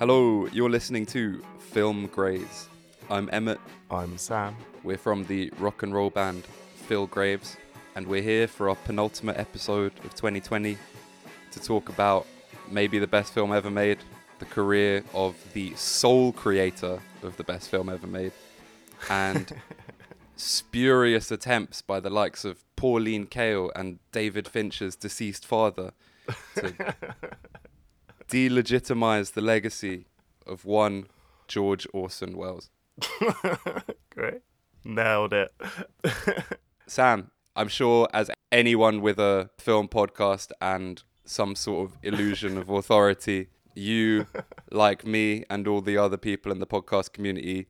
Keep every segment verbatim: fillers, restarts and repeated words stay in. Hello, you're listening to Film Graves. I'm Emmett. I'm Sam. We're from the rock and roll band Phil Graves, and we're here for our penultimate episode of twenty twenty to talk about maybe the best film ever made, the career of the sole creator of the best film ever made, and spurious attempts by the likes of Pauline Kael and David Fincher's deceased father to delegitimize the legacy of one George Orson Welles. Great. Nailed it. Sam, I'm sure as anyone with a film podcast and some sort of illusion of authority, you, like me and all the other people in the podcast community,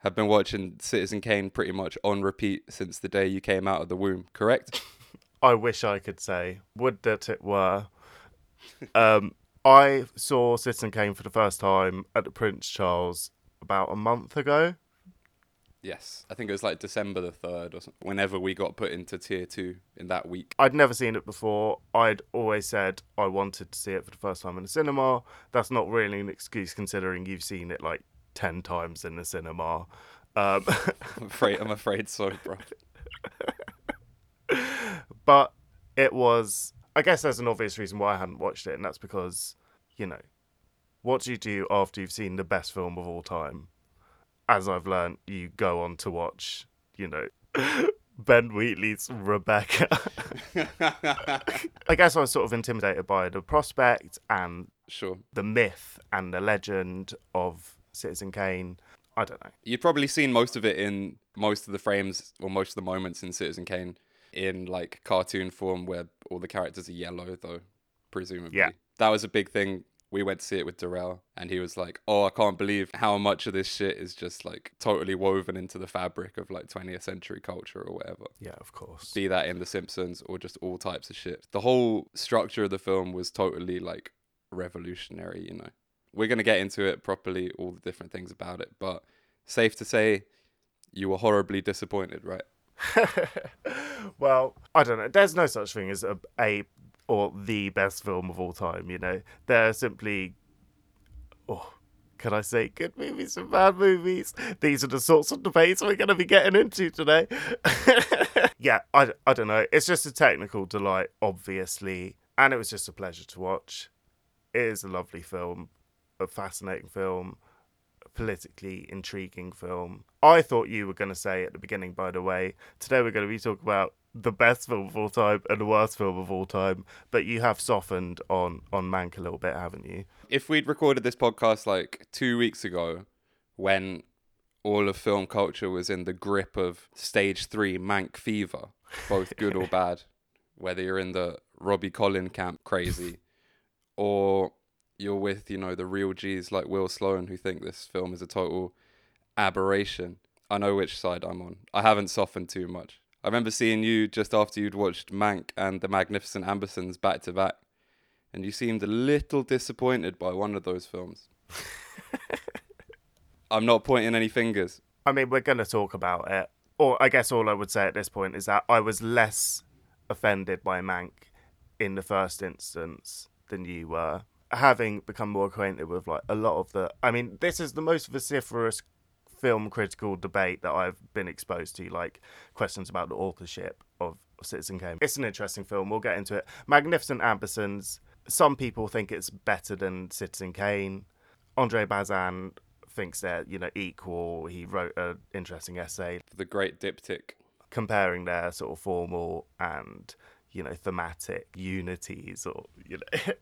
have been watching Citizen Kane pretty much on repeat since the day you came out of the womb, correct? I wish I could say. Would that it were. Um, I saw Citizen Kane for the first time at the Prince Charles about a month ago. Yes, I think it was like December the third or something, whenever we got put into tier two in that week. I'd never seen it before. I'd always said I wanted to see it for the first time in the cinema. That's not really an excuse considering you've seen it like ten times in the cinema. Um, I'm afraid, I'm afraid so, bro. But it was, I guess there's an obvious reason why I hadn't watched it, and that's because, you know, what do you do after you've seen the best film of all time? As I've learned, you go on to watch, you know, Ben Wheatley's Rebecca. I guess I was sort of intimidated by the prospect and sure. the myth and the legend of Citizen Kane. I don't know. You've probably seen most of it in most of the frames or most of the moments in Citizen Kane in like cartoon form where all the characters are yellow, though, presumably. Yeah. That was a big thing. We went to see it with Darrell, and he was like, oh, I can't believe how much of this shit is just like totally woven into the fabric of like twentieth century culture or whatever. Yeah, of course. Be that in The Simpsons or just all types of shit. The whole structure of the film was totally like revolutionary, you know. We're going to get into it properly, all the different things about it, but safe to say you were horribly disappointed, right? Well, I don't know. There's no such thing as a... a or the best film of all time, you know. They're simply, oh, can I say good movies and bad movies? These are the sorts of debates we're going to be getting into today. Yeah, I, I don't know. It's just a technical delight, obviously. And it was just a pleasure to watch. It is a lovely film, a fascinating film, a politically intriguing film. I thought you were going to say at the beginning, by the way, today we're going to be talking about the best film of all time and the worst film of all time, but you have softened on on Mank a little bit, haven't you? If we'd recorded this podcast like two weeks ago, when all of film culture was in the grip of stage three Mank fever, both good or bad, whether you're in the Robbie Collin camp crazy or you're with, you know, the real G's like Will Sloan who think this film is a total aberration, I know which side I'm on. I haven't softened too much. I remember seeing you just after you'd watched Mank and The Magnificent Ambersons back to back, and you seemed a little disappointed by one of those films. I'm not pointing any fingers. I mean, we're going to talk about it. Or I guess all I would say at this point is that I was less offended by Mank in the first instance than you were. Having become more acquainted with like a lot of the... I mean, this is the most vociferous film critical debate that I've been exposed to, like questions about the authorship of Citizen Kane. It's an interesting film. We'll get into it. Magnificent Ambersons. Some people think it's better than Citizen Kane. Andre Bazin thinks they're, you know, equal. He wrote an interesting essay, The Great Diptych, comparing their sort of formal and, you know, thematic unities or, you know,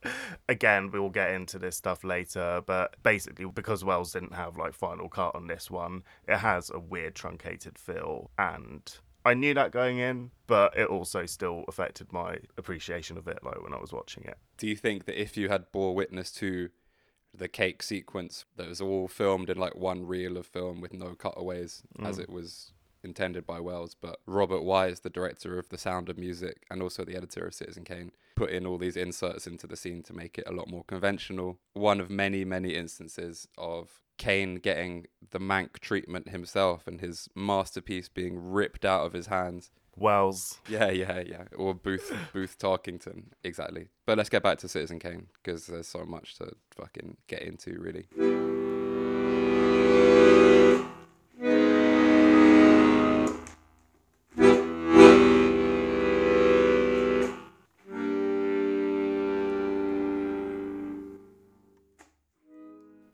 again, we'll get into this stuff later, but basically because Wells didn't have like final cut on this one, it has a weird truncated feel. And I knew that going in, but it also still affected my appreciation of it, like when I was watching it. Do you think that if you had bore witness to the cake sequence that was all filmed in like one reel of film with no cutaways mm. as it was intended by Wells, but Robert Wise, the director of The Sound of Music and also the editor of Citizen Kane, put in all these inserts into the scene to make it a lot more conventional. One of many, many instances of Kane getting the Mank treatment himself and his masterpiece being ripped out of his hands Wells. Yeah, yeah, yeah. Or Booth Booth Tarkington. Exactly. But let's get back to Citizen Kane, because there's so much to fucking get into, really.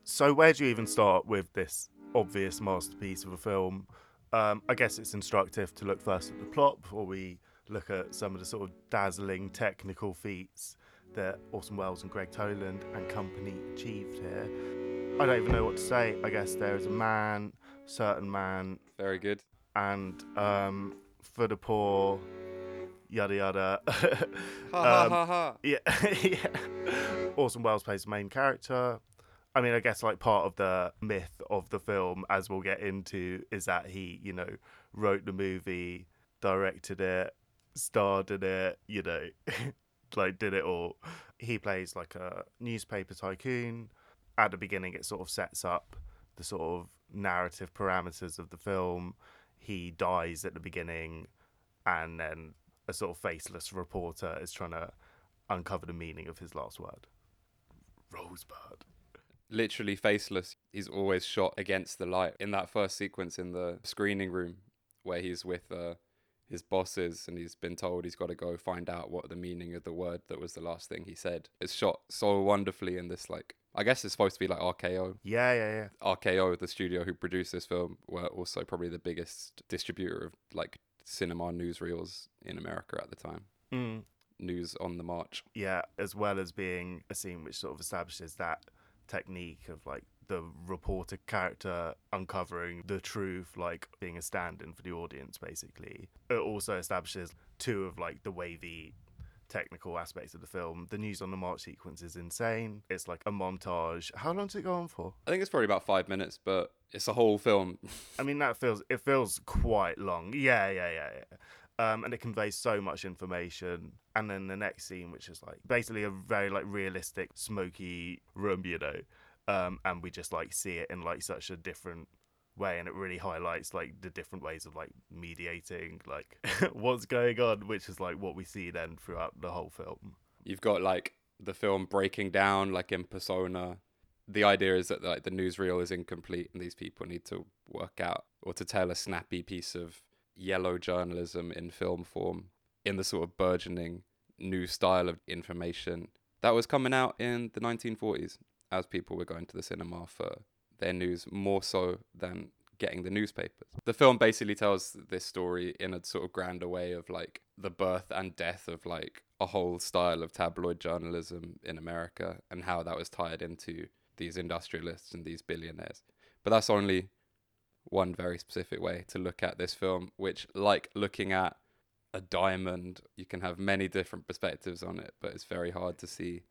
So where do you even start with this obvious masterpiece of a film? Um, I guess it's instructive to look first at the plot before we look at some of the sort of dazzling technical feats that Orson Welles and Greg Toland and company achieved here. I don't even know what to say. I guess there is a man, certain man. Very good. And um, for the poor, yada yada. Ha ha ha ha. Yeah. Yeah. Orson Welles plays the main character. I mean, I guess like part of the myth of the film, as we'll get into, is that he, you know, wrote the movie, directed it, starred in it, you know, like did it all. He plays like a newspaper tycoon. At the beginning, it sort of sets up the sort of narrative parameters of the film. He dies at the beginning, and then a sort of faceless reporter is trying to uncover the meaning of his last word. Rosebud. Literally faceless. He's always shot against the light. In that first sequence in the screening room where he's with uh, his bosses and he's been told he's got to go find out what the meaning of the word that was the last thing he said. It's shot so wonderfully in this, like, I guess it's supposed to be like R K O. Yeah, yeah, yeah. R K O, the studio who produced this film, were also probably the biggest distributor of like cinema newsreels in America at the time. Mm. News on the March. Yeah, as well as being a scene which sort of establishes that technique of like the reporter character uncovering the truth, like being a stand-in for the audience basically. It also establishes two of like the wavy technical aspects of the film. The News on the March sequence is insane. It's like a montage. How long does it go on for? I think it's probably about five minutes, but it's a whole film. I mean, that feels it feels quite long. Yeah, yeah, yeah, yeah. Um, and it conveys so much information. And then the next scene, which is like basically a very like realistic smoky room, you know, um, and we just like see it in like such a different way, and it really highlights like the different ways of like mediating like what's going on, which is like what we see then throughout the whole film. You've got like the film breaking down like in persona. The idea is that like the newsreel is incomplete, and these people need to work out or to tell a snappy piece of yellow journalism in film form in the sort of burgeoning new style of information that was coming out in the nineteen forties as people were going to the cinema for their news more so than getting the newspapers. The film basically tells this story in a sort of grander way of like the birth and death of like a whole style of tabloid journalism in America and how that was tied into these industrialists and these billionaires. But that's only one very specific way to look at this film, which, like looking at a diamond, you can have many different perspectives on it, but it's very hard to see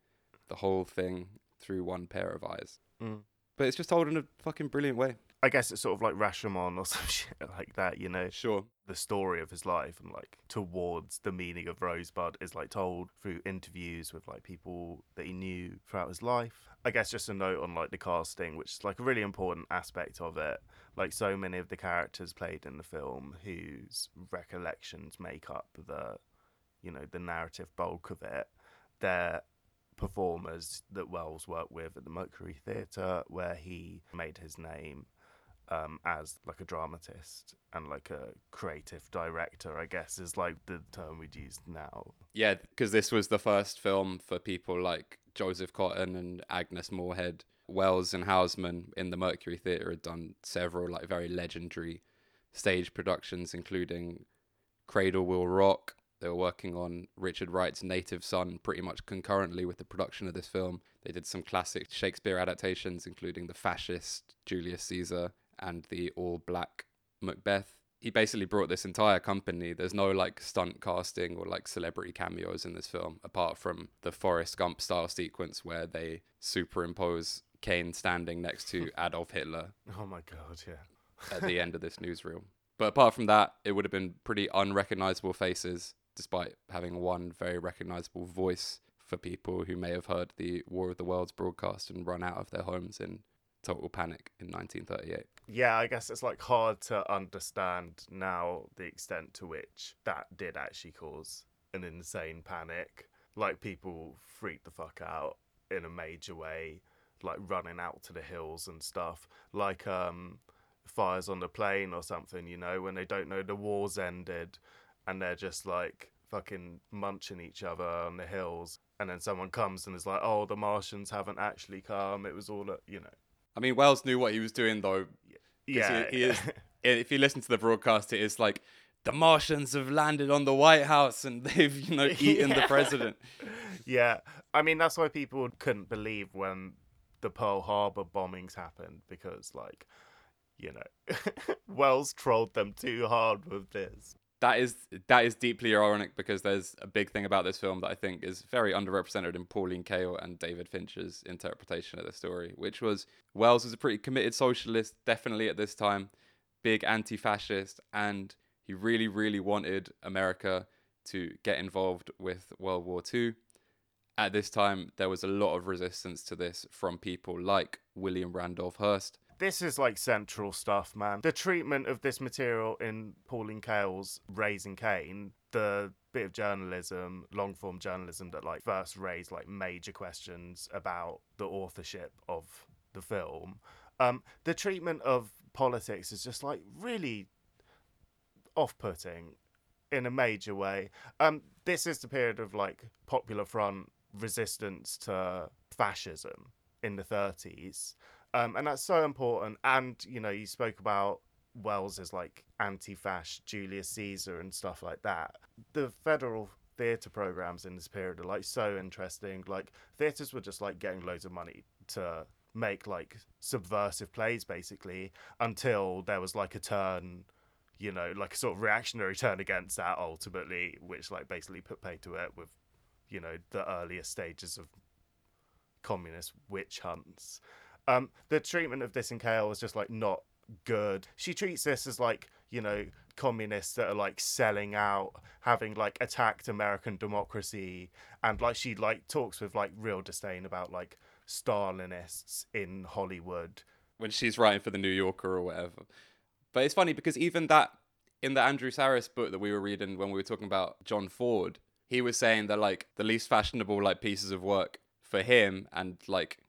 the whole thing through one pair of eyes. Mm. But it's just told in a fucking brilliant way. I guess it's sort of like Rashomon or some shit like that, you know? Sure. The story of his life and like towards the meaning of Rosebud is like told through interviews with like people that he knew throughout his life. I guess just a note on like the casting, which is like a really important aspect of it. Like so many of the characters played in the film whose recollections make up the, you know, the narrative bulk of it. They're performers that Wells worked with at the Mercury Theatre, where he made his name um, as like a dramatist and like a creative director, I guess is like the term we'd use now. Yeah, because this was the first film for people like Joseph Cotten and Agnes Moorhead. Wells and Hausman in the Mercury Theatre had done several like very legendary stage productions, including Cradle Will Rock. They were working on Richard Wright's Native Son pretty much concurrently with the production of this film. They did some classic Shakespeare adaptations, including the fascist Julius Caesar and the all-black Macbeth. He basically brought this entire company. There's no like stunt casting or like celebrity cameos in this film, apart from the Forrest Gump style sequence where they superimpose Kane standing next to Adolf Hitler. Oh my God, yeah. At the end of this newsreel. But apart from that, it would have been pretty unrecognizable faces, despite having one very recognizable voice for people who may have heard the War of the Worlds broadcast and run out of their homes in total panic in nineteen thirty-eight. yeah, I guess it's like hard to understand now the extent to which that did actually cause an insane panic. Like, people freaked the fuck out in a major way, like running out to the hills and stuff. Like um, fires on the plane or something, you know, when they don't know the war's ended and they're just like fucking munching each other on the hills. And then someone comes and is like, oh, the Martians haven't actually come. It was all, a, you know. I mean, Wells knew what he was doing, though. Yeah. He, he is, if you listen to the broadcast, it is like, the Martians have landed on the White House and they've, you know, eaten yeah. the president. Yeah. I mean, that's why people couldn't believe when the Pearl Harbor bombings happened, because, like, you know, Wells trolled them too hard with this. That is that is deeply ironic, because there's a big thing about this film that I think is very underrepresented in Pauline Kael and David Fincher's interpretation of the story, which was Wells was a pretty committed socialist, definitely at this time, big anti-fascist, and he really, really wanted America to get involved with World War Two. At this time, there was a lot of resistance to this from people like William Randolph Hearst. This is like central stuff, man. The treatment of this material in Pauline Kael's Raising Kane, the bit of journalism, long-form journalism that like first raised like major questions about the authorship of the film. Um, the treatment of politics is just like really off-putting in a major way. Um, this is the period of like Popular Front resistance to fascism in the thirties. Um, and that's so important. And, you know, you spoke about Wells as like anti-fash Julius Caesar and stuff like that. The federal theatre programmes in this period are like so interesting. Like, theatres were just like getting loads of money to make like subversive plays, basically, until there was like a turn, you know, like a sort of reactionary turn against that ultimately, which like basically put pay to it with, you know, the earliest stages of communist witch hunts. Um, the treatment of this in Kael is just, like, not good. She treats this as, like, you know, communists that are, like, selling out, having, like, attacked American democracy. And, like, she, like, talks with, like, real disdain about, like, Stalinists in Hollywood. When she's writing for the New Yorker or whatever. But it's funny because even that, in the Andrew Sarris book that we were reading when we were talking about John Ford, he was saying that, like, the least fashionable, like, pieces of work for him and, like,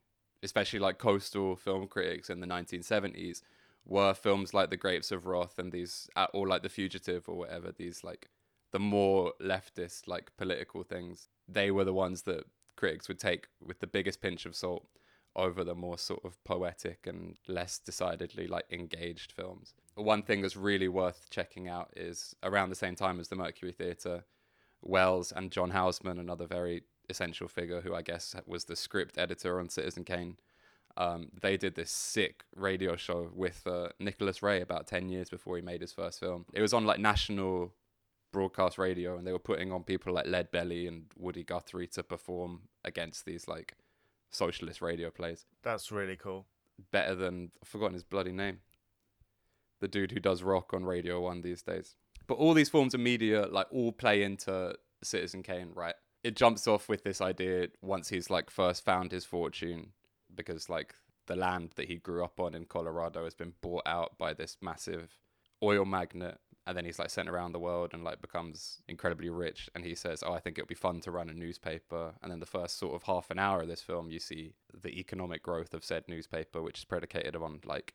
especially like coastal film critics in the nineteen seventies, were films like The Grapes of Wrath and these, or like The Fugitive or whatever, these like the more leftist like political things. They were the ones that critics would take with the biggest pinch of salt over the more sort of poetic and less decidedly like engaged films. One thing that's really worth checking out is around the same time as the Mercury Theatre, Wells and John Houseman, another very essential figure who I guess was the script editor on Citizen Kane. Um, they did this sick radio show with uh, Nicholas Ray about ten years before he made his first film. It was on like national broadcast radio, and they were putting on people like Leadbelly and Woody Guthrie to perform against these like socialist radio plays. That's really cool. Better than, I've forgotten his bloody name. The dude who does rock on Radio One these days. But all these forms of media like all play into Citizen Kane, right? It jumps off with this idea once he's like first found his fortune, because like the land that he grew up on in Colorado has been bought out by this massive oil magnate, and then he's like sent around the world and like becomes incredibly rich, and he says, oh, I think it'll be fun to run a newspaper. And then the first sort of half an hour of this film, you see the economic growth of said newspaper, which is predicated on like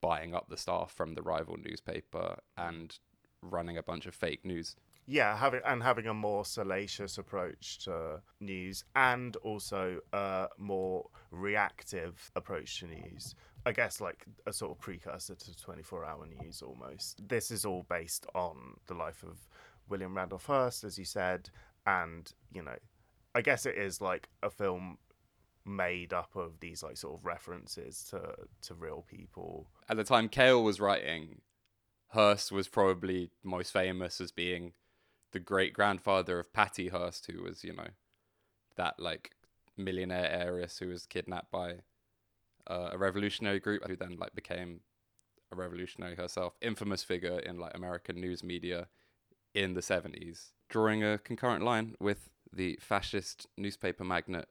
buying up the staff from the rival newspaper and running a bunch of fake news. Yeah, having and having a more salacious approach to news, and also a more reactive approach to news. I guess like a sort of precursor to twenty-four hour news almost. This is all based on the life of William Randolph Hearst, as you said. And, you know, I guess it is like a film made up of these like sort of references to, to real people. At the time Kael was writing, Hearst was probably most famous as being the great-grandfather of Patty Hearst, who was, you know, that, like, millionaire heiress who was kidnapped by uh, a revolutionary group, who then, like, became a revolutionary herself. Infamous figure in, like, American news media in the seventies. Drawing a concurrent line with the fascist newspaper magnate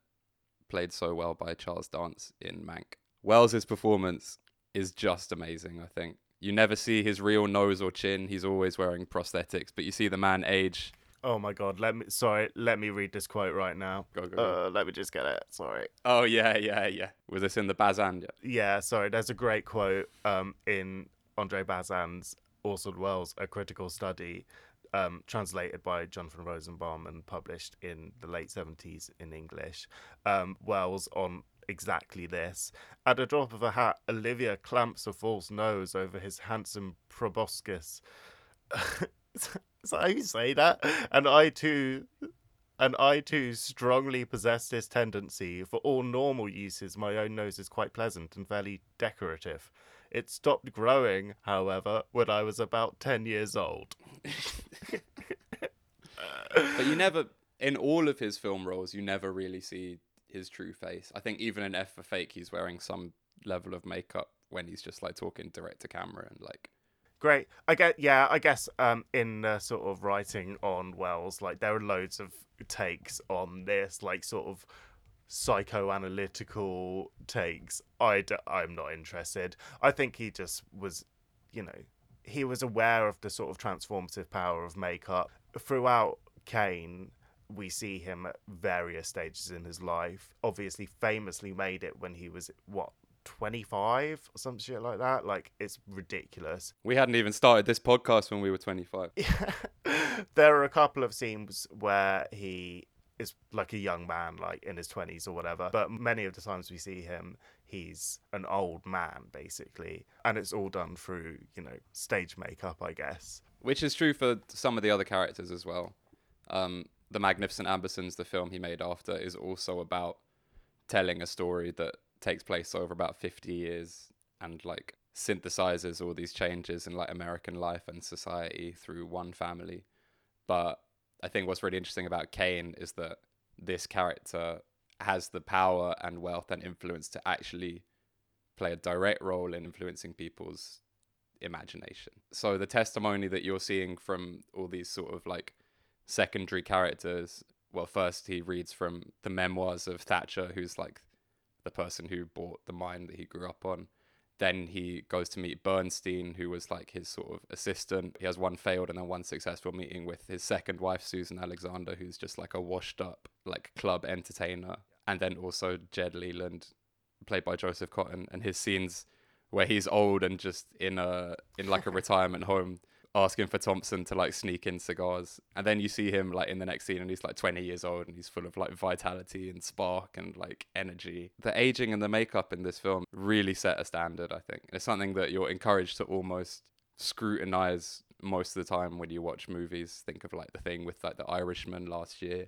played so well by Charles Dance in Mank. Wells's performance is just amazing, I think. You never see his real nose or chin. He's always wearing prosthetics, but you see the man age. Oh my God, let me, sorry, let me read this quote right now. Go, go, uh, go. Let me just get it, sorry. Oh yeah, yeah, yeah. Was this in the Bazin? Yeah, yeah sorry, there's a great quote um, in Andre Bazin's Orson Welles, A Critical Study, um, translated by Jonathan Rosenbaum and published in the late seventies in English. Um, Wells on exactly this. At a drop of a hat, Olivia clamps a false nose over his handsome proboscis. Is that how you say that? And I too, and I too strongly possess this tendency. For all normal uses, my own nose is quite pleasant and fairly decorative. It stopped growing, however, when I was about ten years old. But you never, in all of his film roles, you never really see his true face. I think even in F for Fake, he's wearing some level of makeup when he's just like talking direct to camera and like. Great. I get, yeah, I guess um, in uh, sort of writing on Wells, like there are loads of takes on this, like sort of psychoanalytical takes. I d- I'm not interested. I think he just was, you know, he was aware of the sort of transformative power of makeup. Throughout Kane, we see him at various stages in his life. Obviously, famously made it when he was, what, twenty-five or some shit like that. Like, it's ridiculous. We hadn't even started this podcast when we were twenty-five. Yeah. There are a couple of scenes where he is like a young man, like in his twenties or whatever, but many of the times we see him, he's an old man basically, and it's all done through, you know, stage makeup, I guess, which is true for some of the other characters as well. um The Magnificent Ambersons, the film he made after, is also about telling a story that takes place over about fifty years and like synthesizes all these changes in like American life and society through one family. But I think what's really interesting about Kane is that this character has the power and wealth and influence to actually play a direct role in influencing people's imagination. So the testimony that you're seeing from all these sort of like secondary characters, well, first he reads from the memoirs of Thatcher, who's like the person who bought the mine that he grew up on. Then he goes to meet Bernstein, who was like his sort of assistant. He has one failed and then one successful meeting with his second wife, Susan Alexander, who's just like a washed up like club entertainer. And then also Jed Leland, played by Joseph Cotten, and his scenes where he's old and just in a in like a retirement home, asking for Thompson to like sneak in cigars. And then you see him like in the next scene and he's like twenty years old and he's full of like vitality and spark and like energy. The aging and the makeup in this film really set a standard, I think. It's something that you're encouraged to almost scrutinize most of the time when you watch movies. Think of like The Thing with like The Irishman last year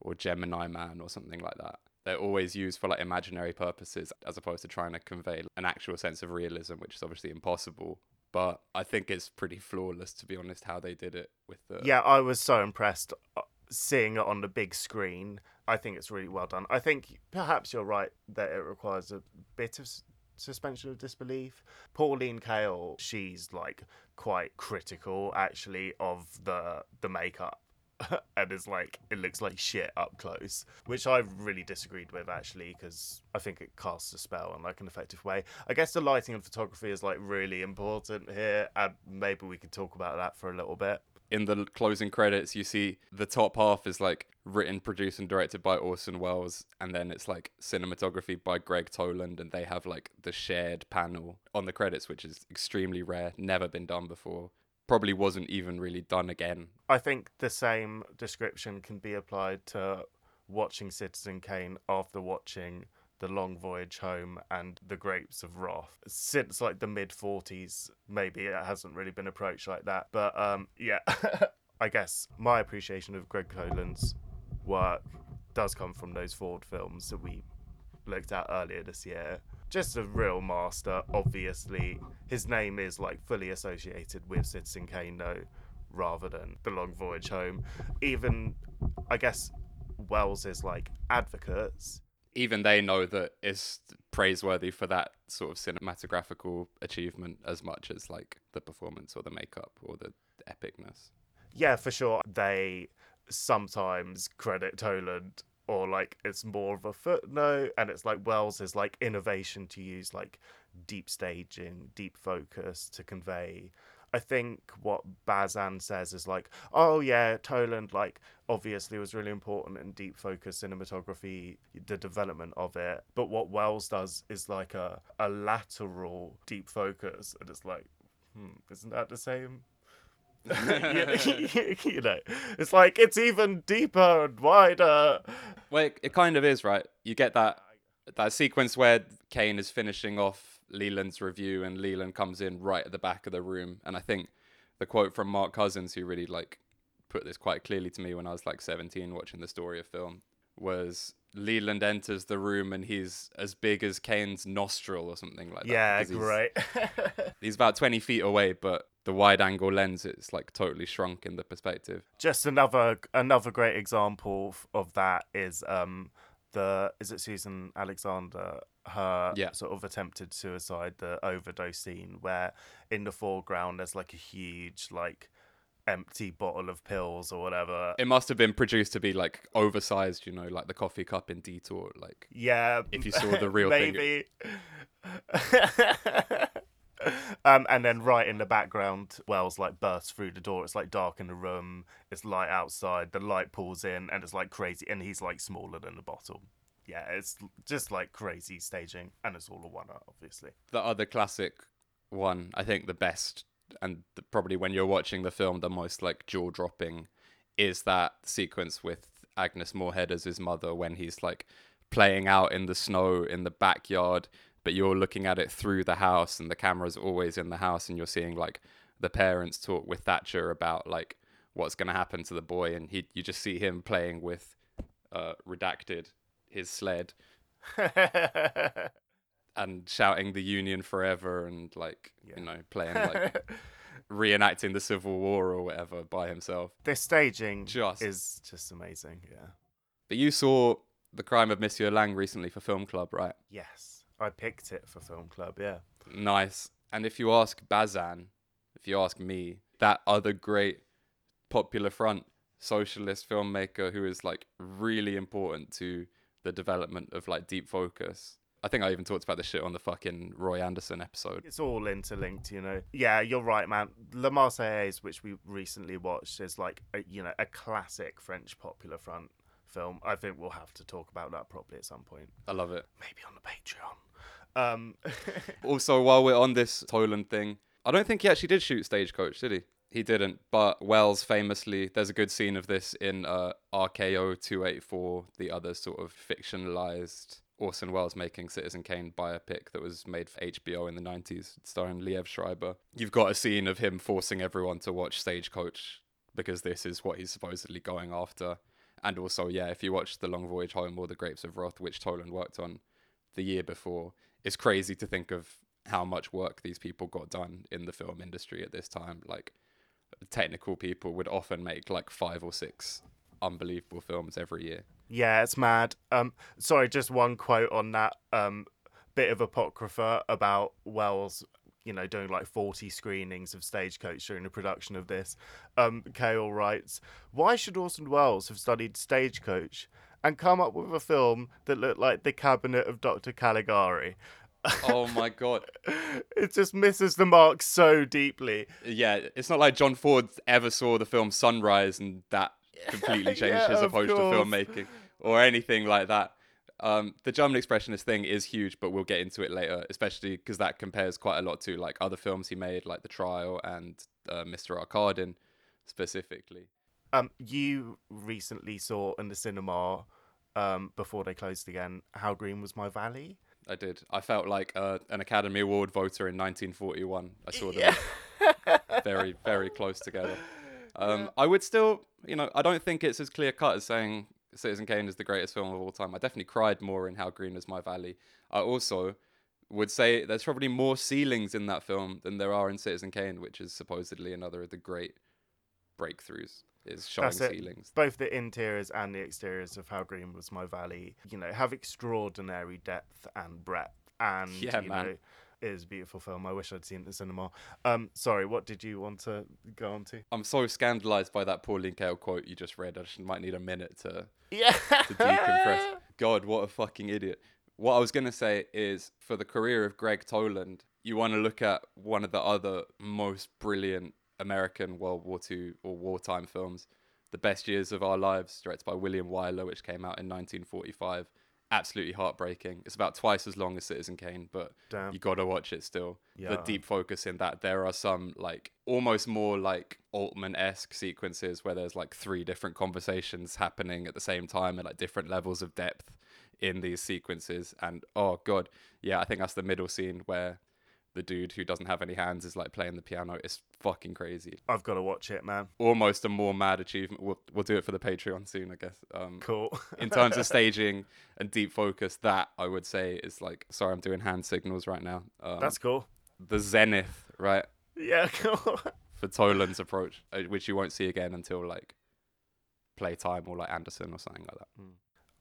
or Gemini Man or something like that. They're always used for like imaginary purposes as opposed to trying to convey an actual sense of realism, which is obviously impossible. But I think it's pretty flawless, to be honest, how they did it with the... Yeah, I was so impressed seeing it on the big screen. I think it's really well done. I think perhaps you're right that it requires a bit of suspension of disbelief. Pauline Kael, she's like quite critical actually of the the makeup. And it's like, it looks like shit up close, which I really disagreed with actually, because I think it casts a spell in like an effective way. I guess the lighting and photography is like really important here, and maybe we could talk about that for a little bit. In the closing credits, you see the top half is like written, produced and directed by Orson Welles, and then it's like cinematography by Greg Toland, and they have like the shared panel on the credits, which is extremely rare, never been done before. Probably wasn't even really done again. I think the same description can be applied to watching Citizen Kane after watching The Long Voyage Home and The Grapes of Wrath. Since like the mid forties, maybe it hasn't really been approached like that. But um, yeah, I guess my appreciation of Greg Toland's work does come from those Ford films that we looked at earlier this year. Just a real master, obviously. His name is like fully associated with Citizen Kane though, rather than The Long Voyage Home. Even, I guess, Wells's like advocates, even they know that it's praiseworthy for that sort of cinematographical achievement as much as like the performance or the makeup or the epicness. Yeah, for sure. They sometimes credit Toland or like it's more of a footnote. And it's like Welles's like innovation to use like deep staging, deep focus to convey. I think what Bazin says is like, oh yeah, Toland like obviously was really important in deep focus cinematography, the development of it. But what Welles does is like a, a lateral deep focus, and it's like, hmm, isn't that the same? You know, it's like it's even deeper and wider. Well, it, it kind of is, right? You get that that sequence where Kane is finishing off Leland's review and Leland comes in right at the back of the room, and I think the quote from Mark Cousins, who really like put this quite clearly to me when I was like seventeen watching The Story of Film, was Leland enters the room and he's as big as Kane's nostril or something like that. Yeah, great. He's, he's about twenty feet away, but the wide angle lens, it's like totally shrunk in the perspective. Just another another great example of that is um the is it Susan Alexander, her yeah. sort of attempted suicide, the overdose scene, where in the foreground there's like a huge like empty bottle of pills or whatever. It must have been produced to be like oversized, you know, like the coffee cup in Detour. Like, yeah, if you saw the real maybe. Thing. It... um, and then right in the background, Wells like bursts through the door. It's like dark in the room. It's light outside. The light pulls in, and it's like crazy. And he's like smaller than the bottle. Yeah, it's just like crazy staging, and it's all a one-up, obviously. The other classic one, I think the best, and the, probably when you're watching the film, the most like jaw-dropping, is that sequence with Agnes Moorhead as his mother when he's like playing out in the snow in the backyard, but you're looking at it through the house, and the camera's always in the house, and you're seeing like the parents talk with Thatcher about like what's going to happen to the boy, and he you just see him playing with uh, Redacted, his sled, and shouting the Union forever, and like yeah. you know, playing like reenacting the Civil War or whatever by himself. This staging just is just amazing. Yeah, but you saw The Crime of Monsieur Lang recently for Film Club, right? Yes, I picked it for Film Club. Yeah, nice. And if you ask Bazin, if you ask me, that other great Popular Front socialist filmmaker who is like really important to the development of like deep focus. I think I even talked about this shit on the fucking Roy Anderson episode. It's all interlinked, you know. Yeah, you're right, man. La Marseillaise, which we recently watched, is like a, you know, a classic French Popular Front film. I think we'll have to talk about that properly at some point. I love it. Maybe on the Patreon. Um Also, while we're on this Toland thing, I don't think he actually did shoot Stagecoach, did he? He didn't, but Wells famously, there's a good scene of this in uh, R K O two eighty-four, the other sort of fictionalized Orson Welles making Citizen Kane biopic that was made for H B O in the nineties, starring Liev Schreiber. You've got a scene of him forcing everyone to watch Stagecoach because this is what he's supposedly going after. And also, yeah, if you watch The Long Voyage Home or The Grapes of Wrath, which Toland worked on the year before, it's crazy to think of how much work these people got done in the film industry at this time. Like, technical people would often make like five or six unbelievable films every year. Yeah, it's mad. Um, sorry, just one quote on that um, bit of apocrypha about Wells, you know, doing like forty screenings of Stagecoach during the production of this. Um, Kael writes, "Why should Orson Welles have studied Stagecoach and come up with a film that looked like The Cabinet of Doctor Caligari?" Oh my god, it just misses the mark so deeply. Yeah, it's not like John Ford ever saw the film Sunrise and that completely changed yeah, his approach course. to filmmaking or anything like that. Um the German expressionist thing is huge, but we'll get into it later, especially because that compares quite a lot to like other films he made, like The Trial and uh, Mister Arkadin specifically. Um you recently saw in the cinema, um before they closed again, How Green Was My Valley? I did. I felt like uh, an Academy Award voter in nineteen forty-one. I saw them yeah. very, very close together. Um, yeah. I would still, you know, I don't think it's as clear cut as saying Citizen Kane is the greatest film of all time. I definitely cried more in How Green Is My Valley. I also would say there's probably more ceilings in that film than there are in Citizen Kane, which is supposedly another of the great breakthroughs. Is showing ceilings. Both the interiors and the exteriors of How Green Was My Valley, you know, have extraordinary depth and breadth. And yeah, you man. know, It is a beautiful film. I wish I'd seen it in the cinema. Um, sorry, what did you want to go on to? I'm so scandalised by that Pauline Kael quote you just read. I just might need a minute to, yeah. to decompress. God, what a fucking idiot. What I was going to say is, for the career of Greg Toland, you want to look at one of the other most brilliant American World War Two or wartime films, The Best Years of Our Lives, directed by William Wyler, which came out in nineteen forty-five. Absolutely heartbreaking. It's about twice as long as Citizen Kane, but Damn. You gotta watch it still. Yeah. The deep focus in that, there are some like almost more like Altman-esque sequences where there's like three different conversations happening at the same time and like different levels of depth in these sequences. And oh god, yeah, I think that's the middle scene where the dude who doesn't have any hands is like playing the piano. It's fucking crazy. I've got to watch it, man. Almost a more mad achievement. We'll, we'll do it for the Patreon soon, I guess. Um, cool. In terms of staging and deep focus, that I would say is like, sorry, I'm doing hand signals right now. Um, That's cool. The zenith, right? Yeah, cool. For Toland's approach, which you won't see again until like Playtime or like Anderson or something like that.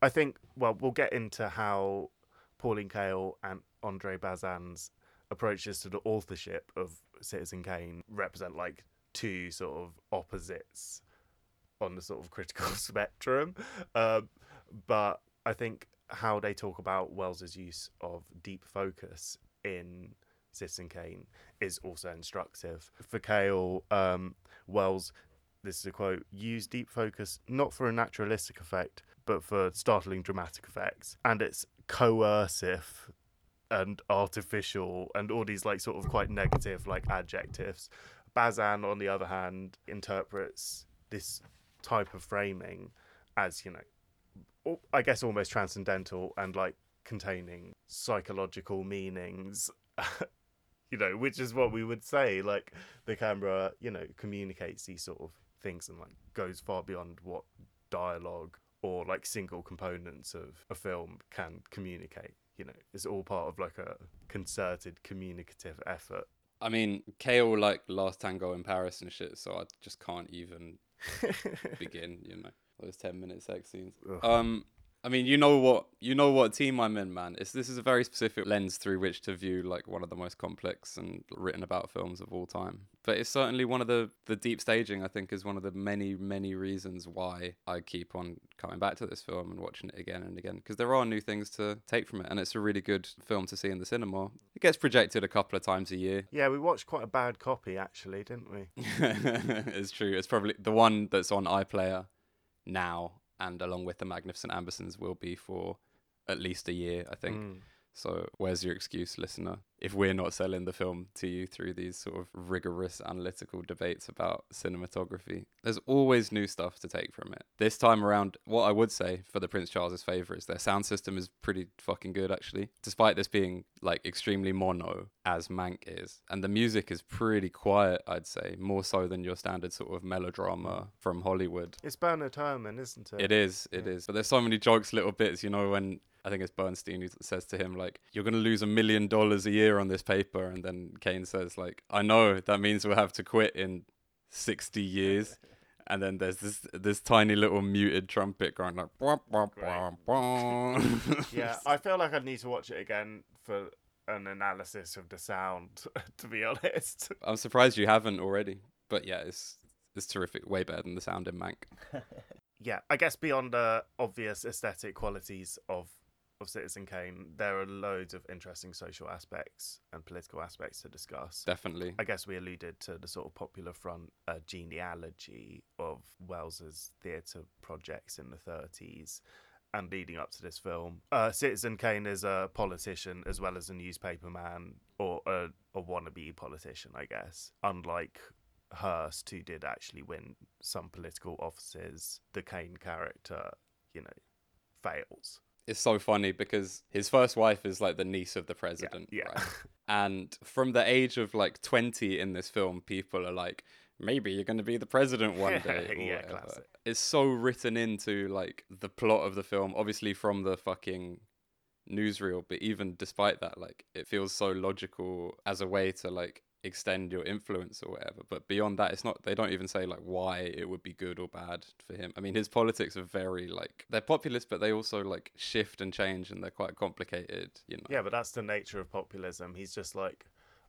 I think, well, we'll get into how Pauline Kael and Andre Bazin's approaches to the authorship of Citizen Kane represent like two sort of opposites on the sort of critical spectrum, um, but I think how they talk about Wells's use of deep focus in Citizen Kane is also instructive. For Kael, um, Wells, this is a quote, used deep focus not for a naturalistic effect but for startling dramatic effects, and it's coercive and artificial and all these like sort of quite negative like adjectives. Bazin, on the other hand, interprets this type of framing as, you know, I guess almost transcendental and like containing psychological meanings, you know, which is what we would say, like the camera, you know, communicates these sort of things and like goes far beyond what dialogue or like single components of a film can communicate. You know, it's all part of like a concerted communicative effort. I mean, Kael like Last Tango in Paris and shit, so I just can't even begin, you know, those ten minute sex scenes. Ugh. Um, I mean, you know what, you know what team I'm in, man. It's, this is a very specific lens through which to view like one of the most complex and written about films of all time. But it's certainly one of the, the deep staging, I think, is one of the many, many reasons why I keep on coming back to this film and watching it again and again, because there are new things to take from it. And it's a really good film to see in the cinema. It gets projected a couple of times a year. Yeah, we watched quite a bad copy, actually, didn't we? It's true. It's probably the one that's on iPlayer now, and along with The Magnificent Ambersons will be for at least a year, I think. Mm. So where's your excuse, listener, if we're not selling the film to you through these sort of rigorous analytical debates about cinematography? There's always new stuff to take from it. This time around, what I would say for the Prince Charles's favour is their sound system is pretty fucking good, actually, despite this being like extremely mono, as Mank is. And the music is pretty quiet, I'd say, more so than your standard sort of melodrama from Hollywood. It's Bernard Herrmann, isn't it? It is, it yeah. is. But there's so many jokes, little bits, you know, when... I think it's Bernstein who says to him, like, you're going to lose a million dollars a year on this paper. And then Kane says, like, I know, that means we'll have to quit in sixty years. And then there's this this tiny little muted trumpet going like... Bah, bah, bah, bah. Yeah, I feel like I need to watch it again for an analysis of the sound, to be honest. I'm surprised you haven't already. But yeah, it's it's terrific. Way better than the sound in Mank. Yeah, I guess beyond the obvious aesthetic qualities of of Citizen Kane, there are loads of interesting social aspects and political aspects to discuss. Definitely. I guess we alluded to the sort of Popular Front uh, genealogy of Wells's theatre projects in the thirties and leading up to this film. Uh, Citizen Kane is a politician as well as a newspaper man, or a, a wannabe politician, I guess. Unlike Hearst, who did actually win some political offices, the Kane character, you know, fails. It's so funny because his first wife is like the niece of the president, yeah, yeah. Right? And from the age of like twenty in this film, people are like, maybe you're going to be the president one day. Or yeah, classic. It's so written into like the plot of the film, obviously from the fucking newsreel, but even despite that, like it feels so logical as a way to like extend your influence or whatever. But beyond that, it's not, they don't even say like why it would be good or bad for him. I mean, his politics are very like, they're populist, but they also like shift and change, and they're quite complicated, you know. Yeah, but that's the nature of populism. He's just like,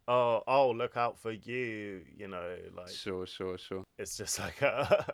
oh, oh, look out for you, you know, like... Sure, sure, sure. It's just, like, a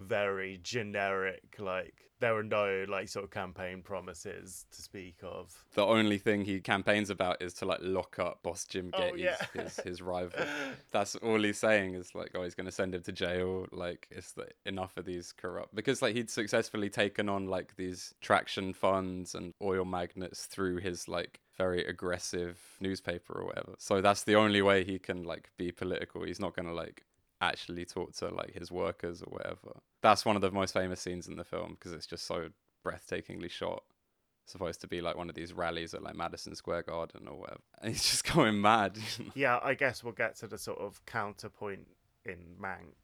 very generic, like, there are no, like, sort of campaign promises to speak of. The only thing he campaigns about is to, like, lock up boss Jim Gettys, oh, yeah. his, his rival. That's all he's saying is, like, oh, he's going to send him to jail, like, it's the, enough of these corrupt... Because, like, he'd successfully taken on, like, these traction funds and oil magnates through his, like... very aggressive newspaper or whatever. So that's the only way he can like be political. He's not going to like actually talk to like his workers or whatever. That's one of the most famous scenes in the film because it's just so breathtakingly shot. It's supposed to be like one of these rallies at like Madison Square Garden or whatever. And he's just going mad. Yeah, I guess we'll get to the sort of counterpoint in Mank,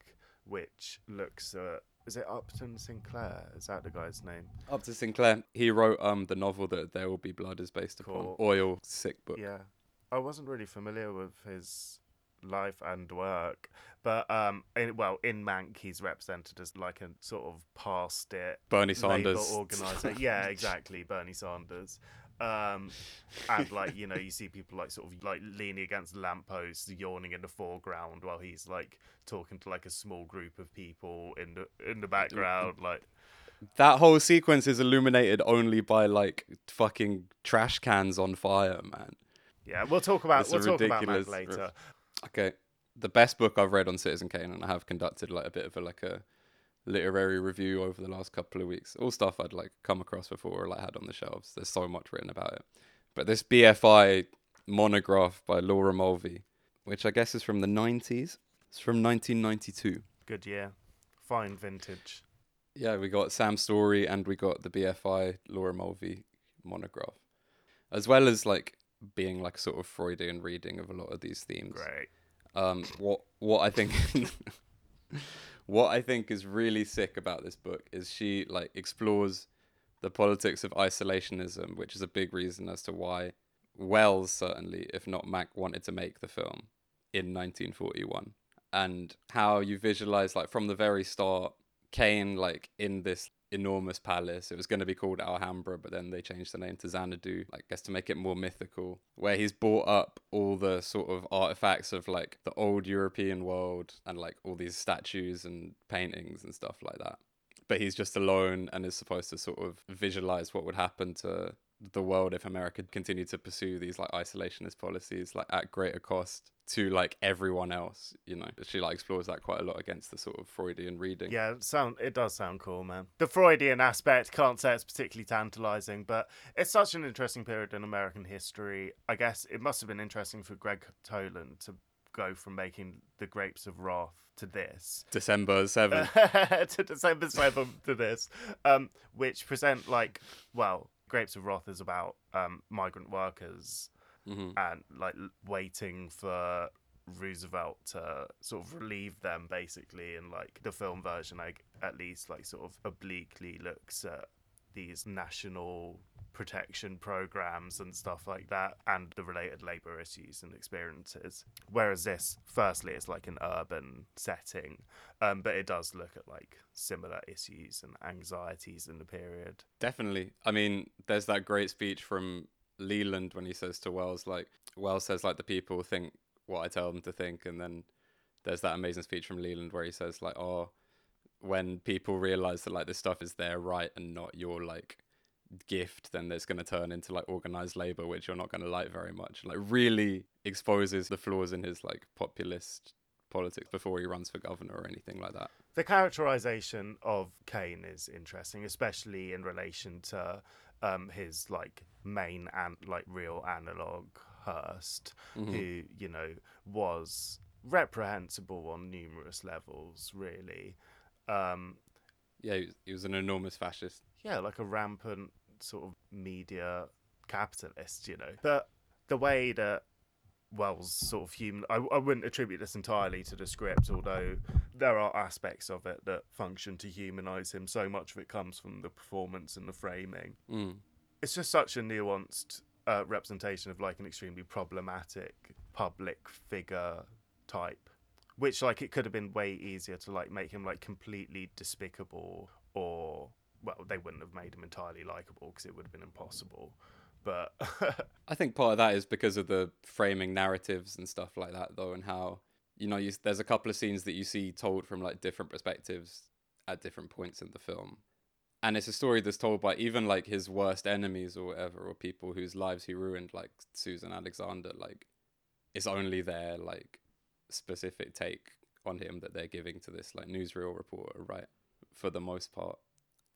which looks at Is it Upton Sinclair? Is that the guy's name? Upton Sinclair. He wrote um the novel that There Will Be Blood is based cool. upon. Oil, sick book. Yeah. I wasn't really familiar with his life and work. But, um, in, well, in Mank, he's represented as like a sort of past it. Bernie Sanders. Organizer. Yeah, exactly. Bernie Sanders. Um, and like, you know, you see people like sort of like leaning against lampposts, yawning in the foreground while he's like talking to like a small group of people in the in the background. Like that whole sequence is illuminated only by like fucking trash cans on fire, man. Yeah, we'll talk about it's we'll talk about that later. Okay, the best book I've read on Citizen Kane, and I have conducted like a bit of a like a literary review over the last couple of weeks, all stuff I'd like come across before or like had on the shelves. There's so much written about it, but this B F I monograph by Laura Mulvey, which I guess is from the nineties, it's from nineteen ninety-two. Good year, fine vintage. Yeah, we got Sam's story and we got the B F I Laura Mulvey monograph, as well as like being like sort of Freudian reading of a lot of these themes. Great. Um, what what I think. What I think is really sick about this book is she like explores the politics of isolationism, which is a big reason as to why Wells, certainly, if not Mac, wanted to make the film in nineteen forty-one. And how you visualize, like from the very start, Kane like in this enormous palace. It was going to be called Alhambra, but then they changed the name to Xanadu, I guess to make it more mythical, where he's brought up all the sort of artifacts of like the old European world and like all these statues and paintings and stuff like that. But he's just alone and is supposed to sort of visualize what would happen to the world if America continued to pursue these like isolationist policies, like at greater cost to like everyone else, you know. She like explores that quite a lot against the sort of Freudian reading. Yeah, it sound it does sound cool, man. The Freudian aspect, can't say it's particularly tantalizing, but it's such an interesting period in American history. I guess it must have been interesting for Greg Toland to go from making The Grapes of Wrath to this. December seventh. to December seventh to this, um, which present like, well, Grapes of Wrath is about um, migrant workers mm-hmm. and like waiting for Roosevelt to sort of relieve them, basically. And like the film version, like at least like sort of obliquely looks at these national protection programs and stuff like that, and the related labor issues and experiences. Whereas this, firstly, it's like an urban setting, um, but it does look at like similar issues and anxieties in the period. Definitely. I mean, there's that great speech from Leland when he says to Wells, like, Wells says, like, the people think what I tell them to think. And then there's that amazing speech from Leland where he says, like, oh, when people realize that, like, this stuff is their right and not your, like, gift, then it's going to turn into like organized labor, which you're not going to like very much. Like, really exposes the flaws in his like populist politics before he runs for governor or anything like that. The characterization of Kane is interesting, especially in relation to um his like main and like real analog Hearst, mm-hmm. who, you know, was reprehensible on numerous levels, really. um Yeah, he was an enormous fascist. Yeah, like a rampant sort of media capitalist, you know. But the way that Wells sort of human... I, I wouldn't attribute this entirely to the script, although there are aspects of it that function to humanise him. So much of it comes from the performance and the framing. Mm. It's just such a nuanced uh, representation of like an extremely problematic public figure type, which like it could have been way easier to like make him like completely despicable, or well, they wouldn't have made him entirely likable because it would have been impossible. But I think part of that is because of the framing narratives and stuff like that, though, and how, you know, you, there's a couple of scenes that you see told from like different perspectives at different points in the film. And it's a story that's told by even like his worst enemies or whatever, or people whose lives he ruined, like Susan Alexander. Like, it's only their like specific take on him that they're giving to this like newsreel reporter, right? For the most part.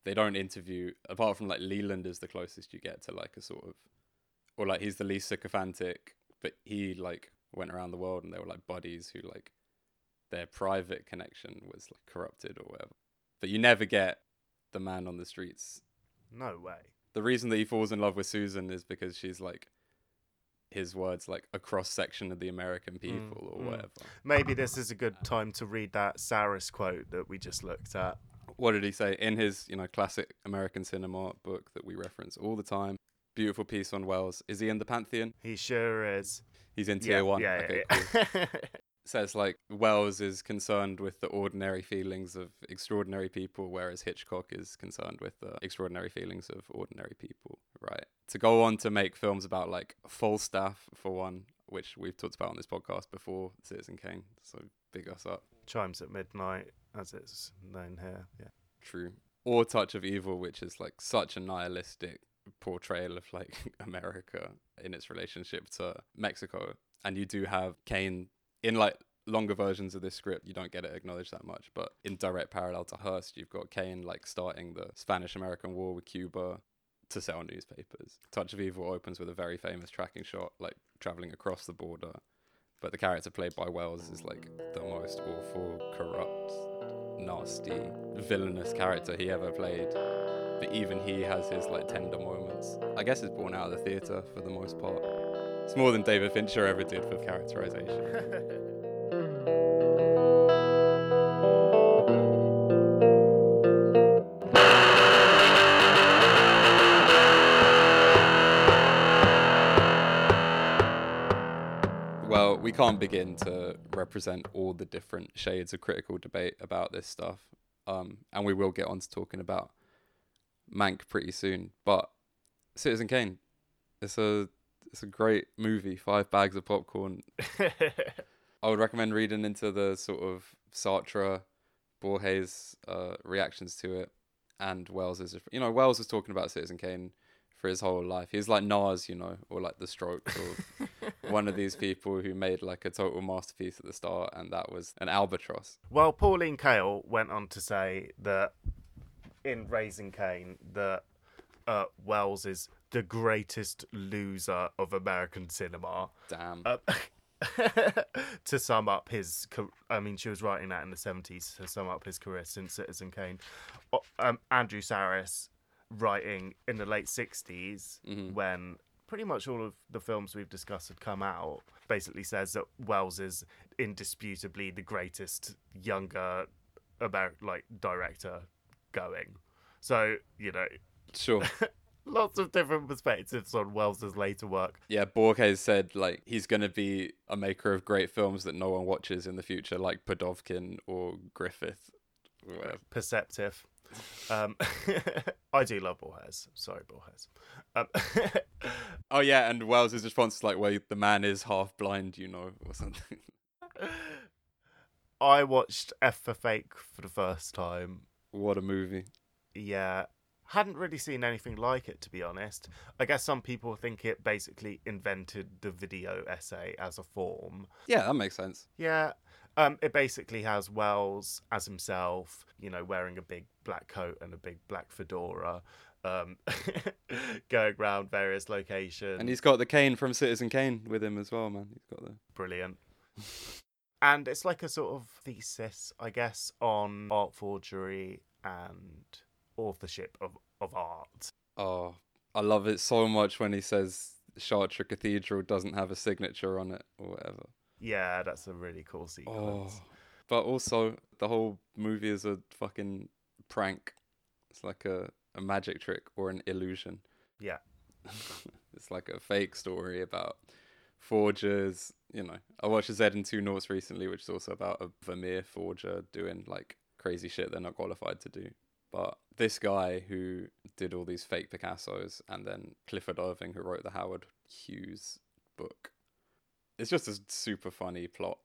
They don't interview, apart from like Leland is the closest you get to like a sort of, or like he's the least sycophantic, but he like went around the world and they were like buddies who like their private connection was like corrupted or whatever. But you never get the man on the streets. No way. The reason that he falls in love with Susan is because she's like, his words, like a cross section of the American people mm, or mm. whatever. Maybe this is a good time to read that Sarris quote that we just looked at. What did he say in his, you know, classic American cinema book that we reference all the time? Beautiful piece on Wells. Is he in the Pantheon? He sure is. He's in tier yeah, one. Yeah, okay, yeah, yeah. Cool. Says like Wells is concerned with the ordinary feelings of extraordinary people, whereas Hitchcock is concerned with the extraordinary feelings of ordinary people, right? To go on to make films about like Falstaff, for one, which we've talked about on this podcast before, Citizen Kane, so big us up. Chimes at Midnight, as it's known here, yeah. True. Or Touch of Evil, which is like such a nihilistic portrayal of like America in its relationship to Mexico. And you do have Kane in like longer versions of this script, you don't get it acknowledged that much, but in direct parallel to Hearst, you've got Kane like starting the Spanish-American War with Cuba to sell newspapers. Touch of Evil opens with a very famous tracking shot, like traveling across the border. But the character played by Wells is like the most awful, corrupt, nasty, villainous character he ever played. But even he has his like tender moments. I guess it's born out of the theatre for the most part. It's more than David Fincher ever did for characterization. We can't begin to represent all the different shades of critical debate about this stuff. Um, and we will get on to talking about Mank pretty soon. But Citizen Kane, it's a it's a great movie, five bags of popcorn. I would recommend reading into the sort of Sartre, Borges uh, reactions to it. And Wells is, you know, Wells was talking about Citizen Kane for his whole life. He's like Nas, you know, or like The Strokes, or one of these people who made like a total masterpiece at the start, and that was an albatross. Well, Pauline Kael went on to say that in Raising Kane that uh, Wells is the greatest loser of American cinema. Damn. Uh, to sum up his, I mean, she was writing that in the seventies. To sum up his career since Citizen Kane, um, Andrew Sarris, writing in the late sixties, mm-hmm. when pretty much all of the films we've discussed had come out, basically says that Wells is indisputably the greatest younger Amer- like director going. So, you know, sure. Lots of different perspectives on Wells's later work. Yeah, Borges said like he's going to be a maker of great films that no one watches in the future, like Podovkin or Griffith. Whatever. Perceptive. Um, I do love Borges. Sorry, Borges. Um, oh yeah, and Wells' response is like, "Well, the man is half blind, you know," or something. I watched F for Fake for the first time. What a movie! Yeah, hadn't really seen anything like it, to be honest. I guess some people think it basically invented the video essay as a form. Yeah, that makes sense. Yeah. Um, it basically has Wells as himself, you know, wearing a big black coat and a big black fedora, um, going around various locations. And he's got the cane from Citizen Kane with him as well, man. He's got the... Brilliant. And it's like a sort of thesis, I guess, on art forgery and authorship of, of art. Oh, I love it so much when he says Chartres Cathedral doesn't have a signature on it or whatever. Yeah, that's a really cool sequence. Oh, but also, the whole movie is a fucking prank. It's like a, a magic trick or an illusion. Yeah. It's like a fake story about forgers, you know. I watched a Z and Two Noughts recently, which is also about a Vermeer forger doing like crazy shit they're not qualified to do. But this guy who did all these fake Picassos, and then Clifford Irving, who wrote the Howard Hughes book, it's just a super funny plot,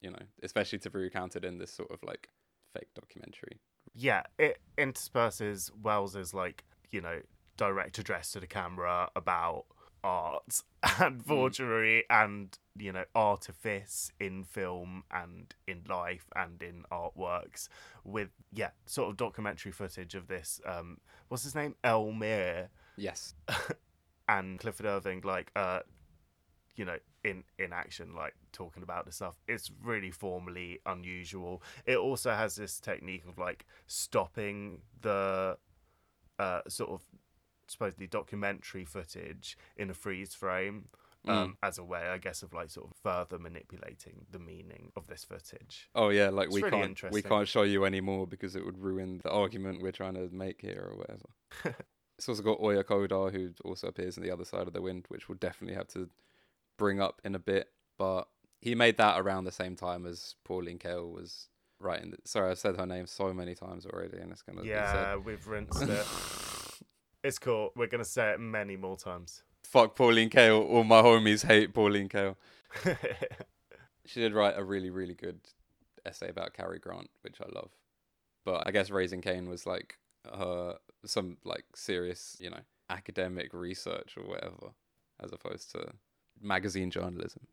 you know, especially to be recounted in this sort of like fake documentary. Yeah, it intersperses Wells's like, you know, direct address to the camera about art and forgery mm. and, you know, artifice in film and in life and in artworks with, yeah, sort of documentary footage of this, um, what's his name? Elmire. Yes. And Clifford Irving, like, uh, you know, in, in action, like, talking about this stuff. It's really formally unusual. It also has this technique of, like, stopping the uh, sort of supposedly documentary footage in a freeze frame um, mm. as a way, I guess, of like sort of further manipulating the meaning of this footage. Oh yeah, like it's we really can't we can't show you anymore because it would ruin the argument we're trying to make here or whatever. It's also got Oya Kodar, who also appears in The Other Side of the Wind, which we'll definitely have to bring up in a bit. But he made that around the same time as Pauline Kael was writing. The... Sorry, I've said her name so many times already, and it's gonna yeah, be we've rinsed it. It's cool. We're going to say it many more times. Fuck Pauline Kael. All my homies hate Pauline Kael. She did write a really, really good essay about Cary Grant, which I love. But I guess Raising Kane was like her, some like serious, you know, academic research or whatever, as opposed to magazine journalism.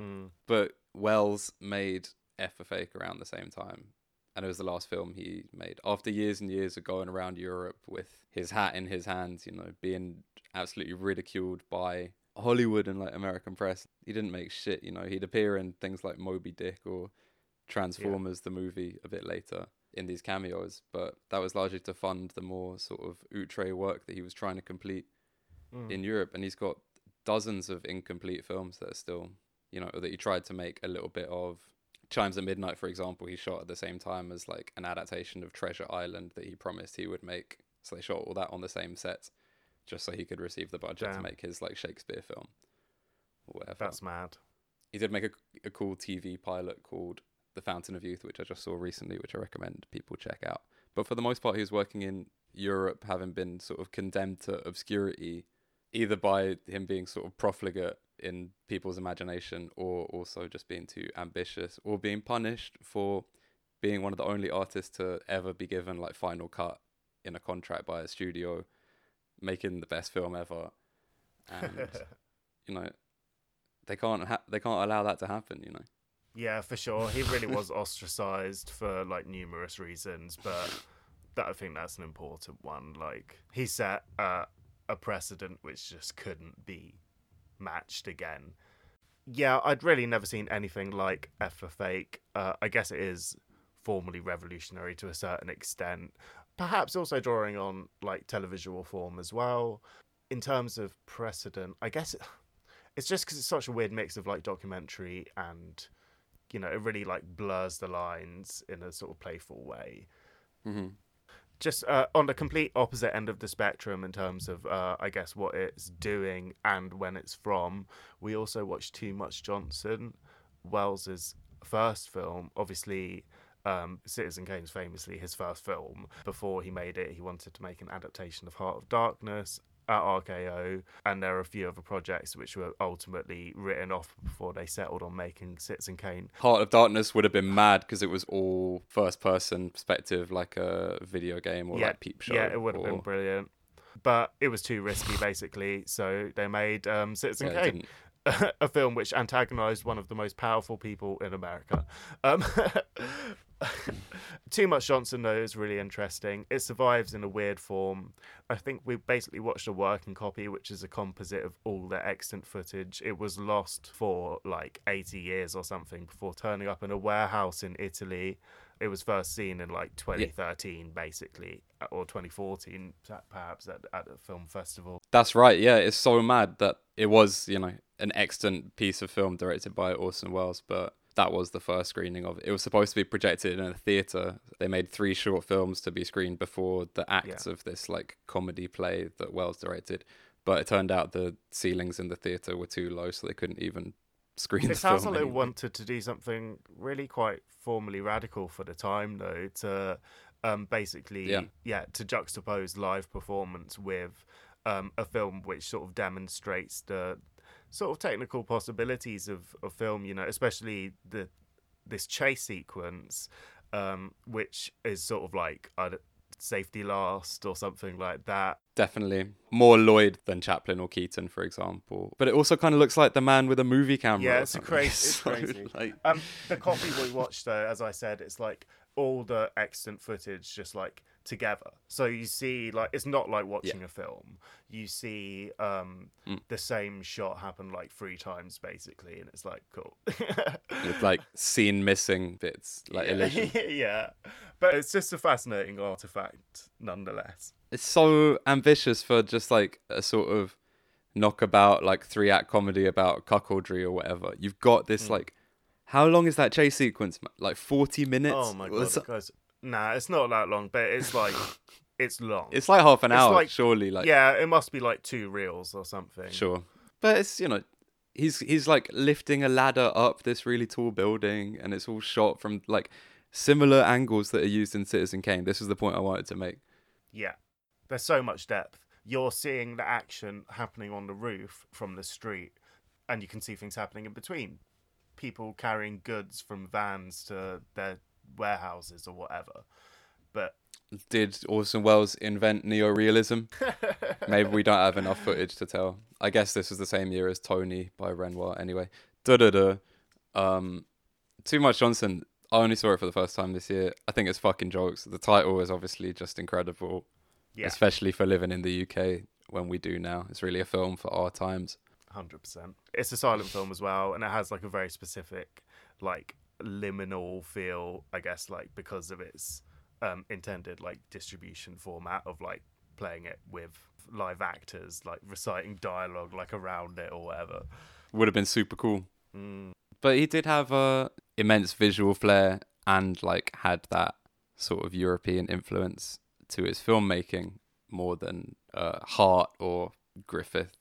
Mm. But Wells made F for Fake around the same time. And it was the last film he made. After years and years of going around Europe with his hat in his hand, you know, being absolutely ridiculed by Hollywood and, like, American press, he didn't make shit, you know. He'd appear in things like Moby Dick or Transformers, yeah. the movie, a bit later in these cameos. But that was largely to fund the more sort of outre work that he was trying to complete mm. in Europe. And he's got dozens of incomplete films that are still, you know, that he tried to make a little bit of. Chimes at Midnight, for example, he shot at the same time as like an adaptation of Treasure Island that he promised he would make. So they shot all that on the same set just so he could receive the budget Damn. to make his like Shakespeare film or whatever. That's mad. He did make a, a cool T V pilot called The Fountain of Youth, which I just saw recently, which I recommend people check out. But for the most part, he was working in Europe, having been sort of condemned to obscurity, either by him being sort of profligate in people's imagination, or also just being too ambitious, or being punished for being one of the only artists to ever be given like final cut in a contract by a studio, making the best film ever. And you know, they can't ha- they can't allow that to happen, you know. Yeah, for sure. He really was ostracized for like numerous reasons, but that, I think that's an important one. Like, he set uh, a precedent which just couldn't be matched again. Yeah, I'd really never seen anything like F for Fake. Uh, I guess it is formally revolutionary to a certain extent, perhaps also drawing on like televisual form as well. In terms of precedent, I guess it, it's just because it's such a weird mix of like documentary and, you know, it really like blurs the lines in a sort of playful way. Mm-hmm. Just uh, on the complete opposite end of the spectrum in terms of, uh, I guess, what it's doing and when it's from, we also watched Too Much Johnson, Wells's first film. Obviously, um, Citizen Kane's famously his first film. Before he made it, he wanted to make an adaptation of Heart of Darkness at R K O, and there are a few other projects which were ultimately written off before they settled on making Citizen Kane. Heart of Darkness would have been mad because it was all first-person perspective, like a video game or yeah, like Peep Show. Yeah, it would have or... been brilliant. But it was too risky, basically, so they made um, Citizen yeah, Kane, a film which antagonised one of the most powerful people in America. Um, Too Much Johnson, though, is really interesting. It survives in a weird form. I think we basically watched a working copy, which is a composite of all the extant footage. It was lost for like eighty years or something before turning up in a warehouse in Italy. It was first seen in like twenty thirteen, yeah. basically, or twenty fourteen, perhaps, at, at a film festival. That's right, yeah. It's so mad that it was, you know, an extant piece of film directed by Orson Welles, but that was the first screening of it. It was supposed to be projected in a theatre. They made three short films to be screened before the acts yeah. of this like comedy play that Wells directed. But it turned out the ceilings in the theatre were too low, so they couldn't even screen it the film. It sounds like anymore. They wanted to do something really quite formally radical for the time, though, to um, basically, yeah. yeah, to juxtapose live performance with um, a film which sort of demonstrates the sort of technical possibilities of, of film, you know, especially the this chase sequence, um, which is sort of like... I'd, safety last or something like that. Definitely more Lloyd than Chaplin or Keaton, for example, but it also kind of looks like The Man with a Movie Camera. Yeah, it's crazy. It's so crazy. Like... um the copy we watched, though, as I said, it's like all the extant footage just like together, so you see, like, it's not like watching yeah. a film. You see um mm. the same shot happen like three times basically, and it's like, cool. With like scene missing bits, like yeah. illusion. Yeah, but it's just a fascinating artifact nonetheless. It's so ambitious for just like a sort of knockabout, like three act comedy about cuckoldry or whatever. You've got this mm. like, how long is that chase sequence? Like forty minutes? Oh my god, because nah, it's not that long, but it's like, it's long. It's like half an it's hour, like, surely. Like, yeah, it must be like two reels or something. Sure. But it's, you know, he's he's like lifting a ladder up this really tall building, and it's all shot from like similar angles that are used in Citizen Kane. This is the point I wanted to make. Yeah. There's so much depth. You're seeing the action happening on the roof from the street, and you can see things happening in between. People carrying goods from vans to their warehouses or whatever. But did Orson Welles invent neorealism? Maybe we don't have enough footage to tell. I guess this was the same year as Tony by Renoir. Anyway, da da da. Um, Too Much Johnson. I only saw it for the first time this year. I think it's fucking jokes. The title is obviously just incredible, yeah. especially for living in the U K when we do now. It's really a film for our times. Hundred percent. It's a silent film as well, and it has like a very specific, like liminal feel, I guess, like because of its um intended like distribution format of like playing it with live actors, like reciting dialogue like around it or whatever. Would have been super cool. Mm. But he did have a immense visual flair and like had that sort of European influence to his filmmaking more than uh, Hart or Griffith.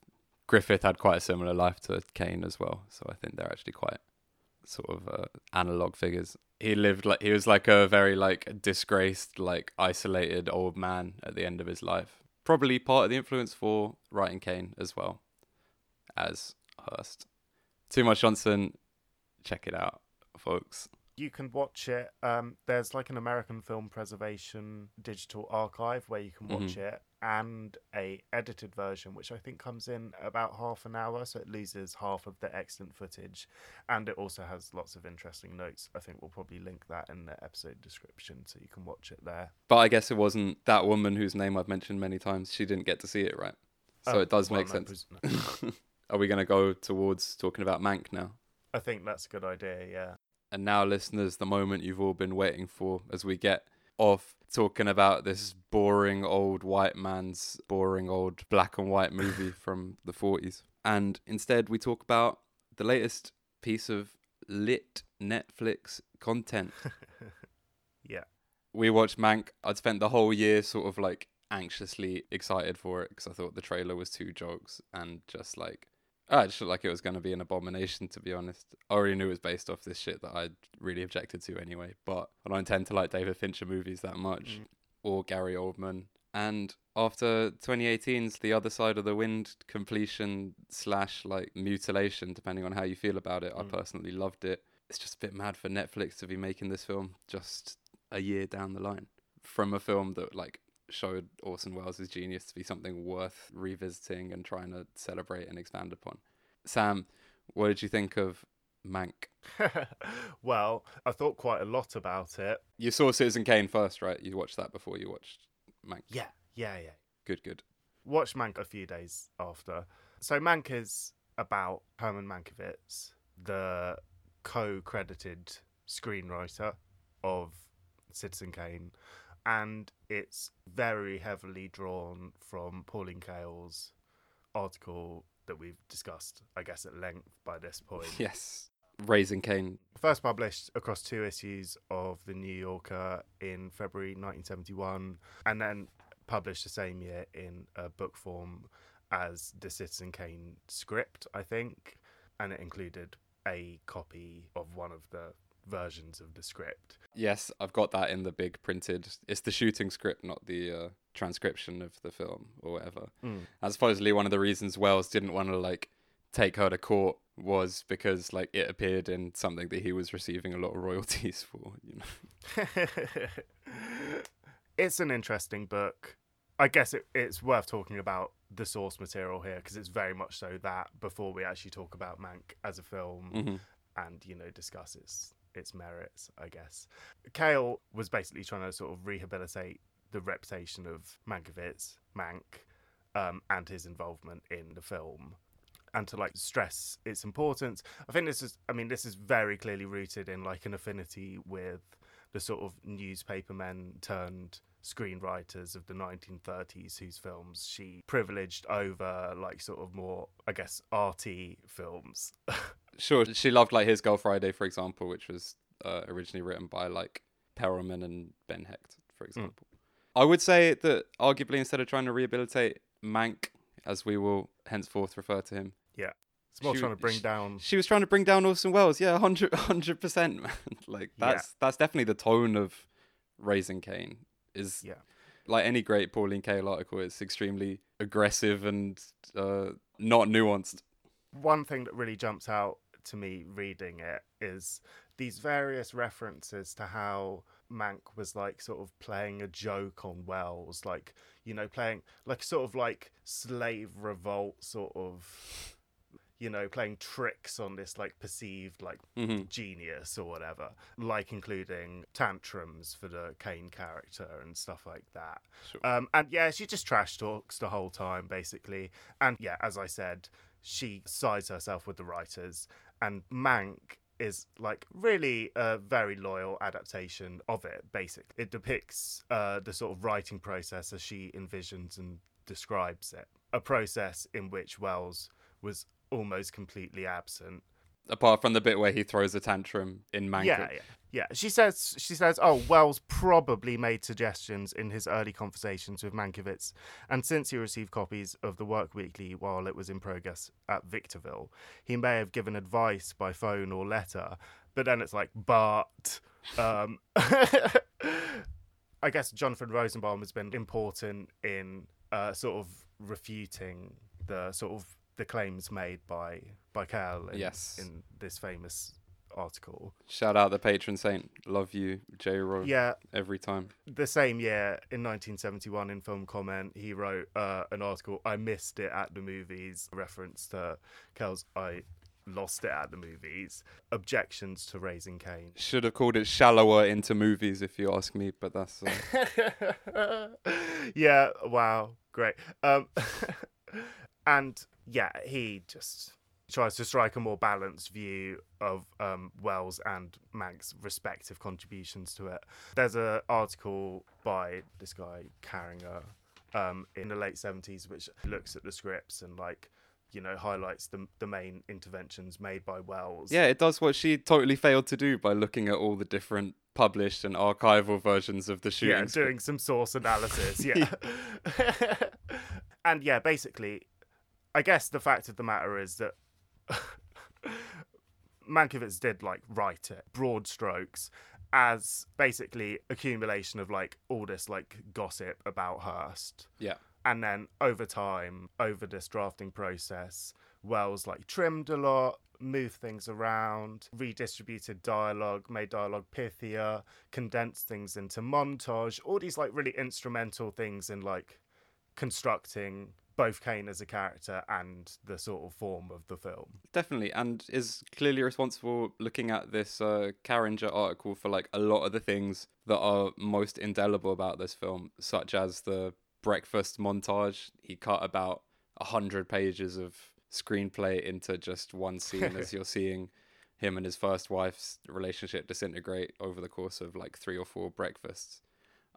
Griffith had quite a similar life to Kane as well, so I think they're actually quite sort of uh, analog figures. He lived like he was like a very like disgraced, like isolated old man at the end of his life. Probably part of the influence for writing Kane as well as Hearst. Too Much Johnson, check it out, folks. You can watch it. Um, there's like an American Film Preservation digital archive where you can watch mm-hmm. it. And a edited version, which I think comes in about half an hour, so it loses half of the extant footage, and it also has lots of interesting notes. I think we'll probably link that in the episode description, so you can watch it there. But I guess it wasn't that woman whose name I've mentioned many times. She didn't get to see it, right? So um, it does well, make no, sense. No. Are we going to go towards talking about Mank now? I think that's a good idea, yeah. And now, listeners, the moment you've all been waiting for, as we get off talking about this boring old white man's boring old black and white movie from the forties. And instead we talk about the latest piece of lit Netflix content. Yeah. We watched Mank. I'd spent the whole year sort of like anxiously excited for it because I thought the trailer was two jokes and just like, I just felt like it was going to be an abomination, to be honest. I already knew it was based off this shit that I really objected to anyway, but I don't tend to like David Fincher movies that much, mm. or Gary Oldman. And after twenty eighteen's The Other Side of the Wind completion slash like mutilation, depending on how you feel about it, mm. I personally loved it. It's just a bit mad for Netflix to be making this film just a year down the line from a film that like showed Orson Welles' genius to be something worth revisiting and trying to celebrate and expand upon. Sam, what did you think of Mank? Well, I thought quite a lot about it. You saw Citizen Kane first, right? You watched that before you watched Mank? Yeah, yeah, yeah. Good, good. Watched Mank a few days after. So Mank is about Herman Mankiewicz, the co-credited screenwriter of Citizen Kane, and it's very heavily drawn from Pauline Kael's article that we've discussed, I guess, at length by this point. Yes. Raising Kane. First published across two issues of The New Yorker in February nineteen seventy-one, and then published the same year in a book form as the Citizen Kane script, I think, and it included a copy of one of the versions of the script. Yes, I've got that in the big printed. It's the shooting script, not the uh, transcription of the film or whatever. Mm. And supposedly one of the reasons Wells didn't want to like take her to court was because like it appeared in something that he was receiving a lot of royalties for, you know. It's an interesting book. I guess it, it's worth talking about the source material here, because it's very much so that before we actually talk about Mank as a film, mm-hmm. and, you know, discuss its its merits, I guess. Kael was basically trying to sort of rehabilitate the reputation of Mankiewicz, Mank, um, and his involvement in the film, and to like stress its importance. I think this is, I mean, this is very clearly rooted in like an affinity with the sort of newspaper men turned screenwriters of the nineteen thirties whose films she privileged over like sort of more, I guess, arty films. Sure, she loved like His Girl Friday, for example, which was uh, originally written by like Perelman and Ben Hecht, for example. Mm. I would say that arguably, instead of trying to rehabilitate Mank, as we will henceforth refer to him. Yeah. It's more she, trying to bring she, down... She was trying to bring down Orson Welles. Yeah, one hundred percent, man. Like, that's yeah. that's definitely the tone of Raising Kane. Is yeah. Like any great Pauline Kael article, it's extremely aggressive and uh, not nuanced. One thing that really jumps out to me reading it is these various references to how Mank was like sort of playing a joke on Wells, like, you know, playing like sort of like slave revolt sort of, you know, playing tricks on this like perceived like mm-hmm. genius or whatever, like including tantrums for the Kane character and stuff like that. Sure. Um, and yeah, she just trash talks the whole time basically. And yeah, as I said, she sides herself with the writers, and Mank is like really a very loyal adaptation of it, basically. It depicts uh, the sort of writing process as she envisions and describes it, a process in which Wells was almost completely absent. Apart from the bit where he throws a tantrum in Mank. Yeah, yeah, yeah. She says, she says, oh, Wells probably made suggestions in his early conversations with Mankiewicz, and since he received copies of the work weekly while it was in progress at Victorville, he may have given advice by phone or letter. But then it's like, but... Um, I guess Jonathan Rosenbaum has been important in uh, sort of refuting the sort of the claims made by by Kael in, yes. in this famous article. Shout out the patron saint, love you, J. Roy. Yeah, every time. The same year, in nineteen seventy-one, in Film Comment, he wrote uh, an article, "I missed it at the movies," a reference to Kael's "I lost it at the movies." Objections to Raising Kane. Should have called it "Shallower into Movies," if you ask me. But that's uh... yeah. Wow, great. Um, and. Yeah, he just tries to strike a more balanced view of um, Wells and Mank's respective contributions to it. There's an article by this guy, Carringer, um, in the late seventies, which looks at the scripts and, like, you know, highlights the the main interventions made by Wells. Yeah, it does what she totally failed to do by looking at all the different published and archival versions of the shooting. Yeah, doing script. Some source analysis, yeah. And, yeah, basically... I guess the fact of the matter is that Mankiewicz did, like, write it, broad strokes, as basically accumulation of, like, all this, like, gossip about Hearst. Yeah. And then over time, over this drafting process, Wells, like, trimmed a lot, moved things around, redistributed dialogue, made dialogue pithier, condensed things into montage, all these, like, really instrumental things in, like, constructing... both Kane as a character and the sort of form of the film. Definitely, and is clearly responsible, looking at this uh, Carringer article, for like a lot of the things that are most indelible about this film, such as the breakfast montage. He cut about one hundred pages of screenplay into just one scene as you're seeing him and his first wife's relationship disintegrate over the course of like three or four breakfasts.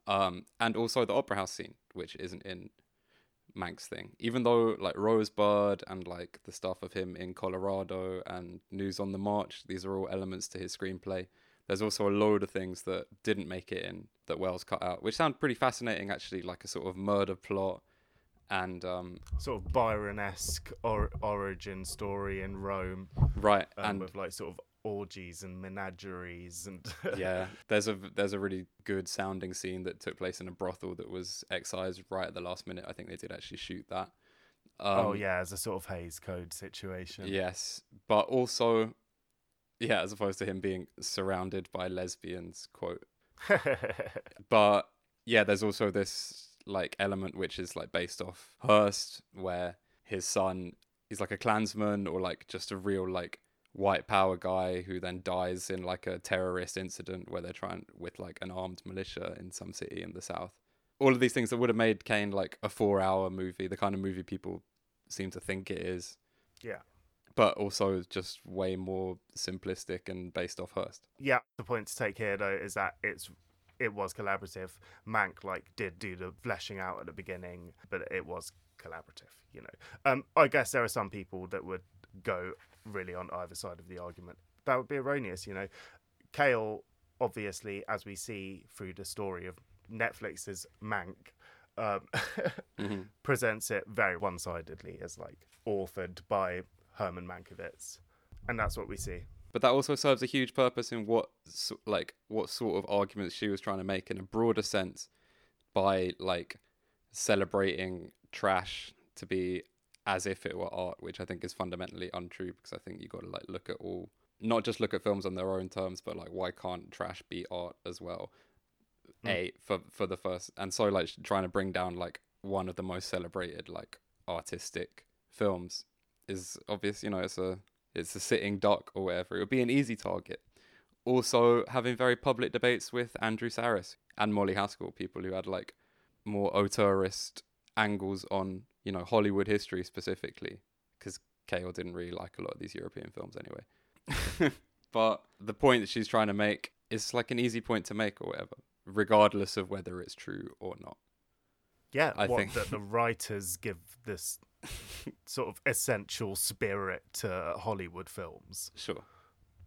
Um, and also the Opera House scene, which isn't in Mank's thing, even though like Rosebud and like the stuff of him in Colorado and News on the March, these are all elements to his screenplay. There's also a load of things that didn't make it in that Wells cut out, which sound pretty fascinating actually, like a sort of murder plot and um, sort of Byron-esque or- origin story in Rome, right? Um, and with like sort of orgies and menageries and yeah, there's a there's a really good sounding scene that took place in a brothel that was excised right at the last minute. I think they did actually shoot that. Um, oh yeah, as a sort of Hays Code situation. Yes, but also, yeah, as opposed to him being surrounded by lesbians, quote. But yeah, there's also this like element which is like based off Hearst, where his son is like a Klansman or like just a real like white power guy who then dies in like a terrorist incident where they're trying with like an armed militia in some city in the South. All of these things that would have made Kane like a four-hour movie, the kind of movie people seem to think it is. Yeah. But also just way more simplistic and based off Hearst. Yeah, the point to take here though is that it's it was collaborative. Mank like did do the fleshing out at the beginning, but it was collaborative, you know. Um, I guess there are some people that would go really on either side of the argument. That would be erroneous, you know. Kael, obviously, as we see through the story of Netflix's Mank, um, mm-hmm. presents it very one-sidedly as like authored by Herman Mankiewicz, and that's what we see. But that also serves a huge purpose in what so, like what sort of arguments she was trying to make in a broader sense by like celebrating trash to be as if it were art, which I think is fundamentally untrue, because I think you got to like look at all, not just look at films on their own terms, but like why can't trash be art as well? Mm. A for for the first, and so like trying to bring down like one of the most celebrated like artistic films is obvious, you know, it's a it's a sitting duck or whatever. It would be an easy target. Also having very public debates with Andrew Sarris and Molly Haskell, people who had like more auteurist angles on, you know, Hollywood history specifically, because Kael didn't really like a lot of these European films anyway. But the point that she's trying to make is like an easy point to make or whatever, regardless of whether it's true or not. Yeah, I what, think that the writers give this sort of essential spirit to Hollywood films. Sure.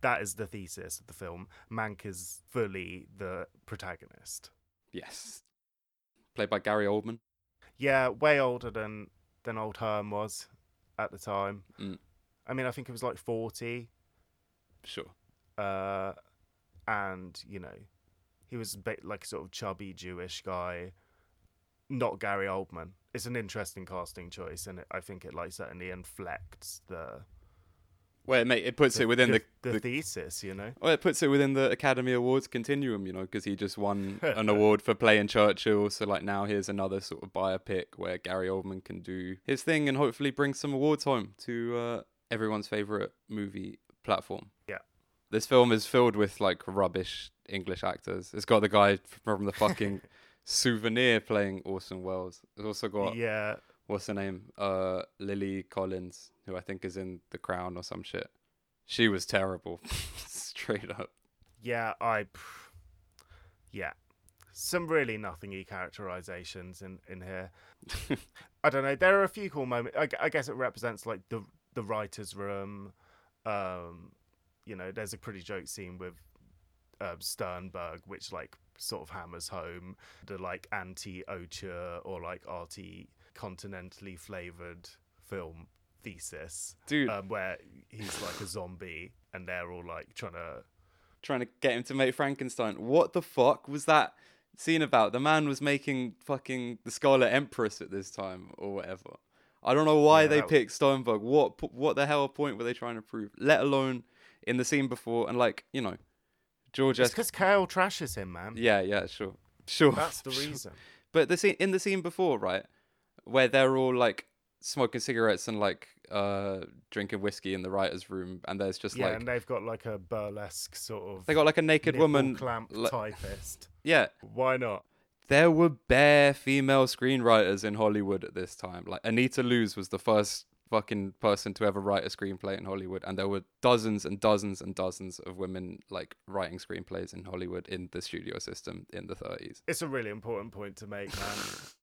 That is the thesis of the film. Mank is fully the protagonist. Yes. Played by Gary Oldman. Yeah, way older than, than old Herm was at the time. Mm. I mean, I think it was like forty. Sure. Uh, and, you know, he was a bit like a sort of chubby Jewish guy. Not Gary Oldman. It's an interesting casting choice, and it, I think it like certainly inflects the. Well, it, mate, it puts the, it within the, the, the thesis, you know. Well, it puts it within the Academy Awards continuum, you know, because he just won an award for playing Churchill. So, like, now here's another sort of biopic where Gary Oldman can do his thing and hopefully bring some awards home to uh, everyone's favorite movie platform. Yeah. This film is filled with like rubbish English actors. It's got the guy from the fucking. Souvenir playing Orson Welles. It's also got yeah what's her name uh Lily Collins, who I think is in The Crown or some shit. She was terrible. Straight up. Yeah, I yeah some really nothingy characterizations in in here. I don't know, there are a few cool moments. I, I guess it represents like the the writer's room. Um you know, there's a pretty joke scene with uh, Sternberg which like sort of hammers home the like anti-auteur or like arty continentally flavored film thesis, dude, um, where he's like a zombie and they're all like trying to trying to get him to make Frankenstein. What the fuck was that scene about? The man was making fucking The Scarlet Empress at this time or whatever. I don't know why yeah, they picked Sternberg. What what the hell point were they trying to prove? Let alone in the scene before, and like, you know, George it's because S- Kael trashes him, man. Yeah, yeah, sure. Sure. That's the reason. But the scene in the scene before, right, where they're all like smoking cigarettes and like uh, drinking whiskey in the writer's room, and there's just yeah, like... Yeah, and they've got like a burlesque sort of... They got like a naked woman... clamp li- typist. Yeah. Why not? There were bare female screenwriters in Hollywood at this time. Like Anita Loos was the first fucking person to ever write a screenplay in Hollywood, and there were dozens and dozens and dozens of women like writing screenplays in Hollywood in the studio system in the thirties. It's a really important point to make, man.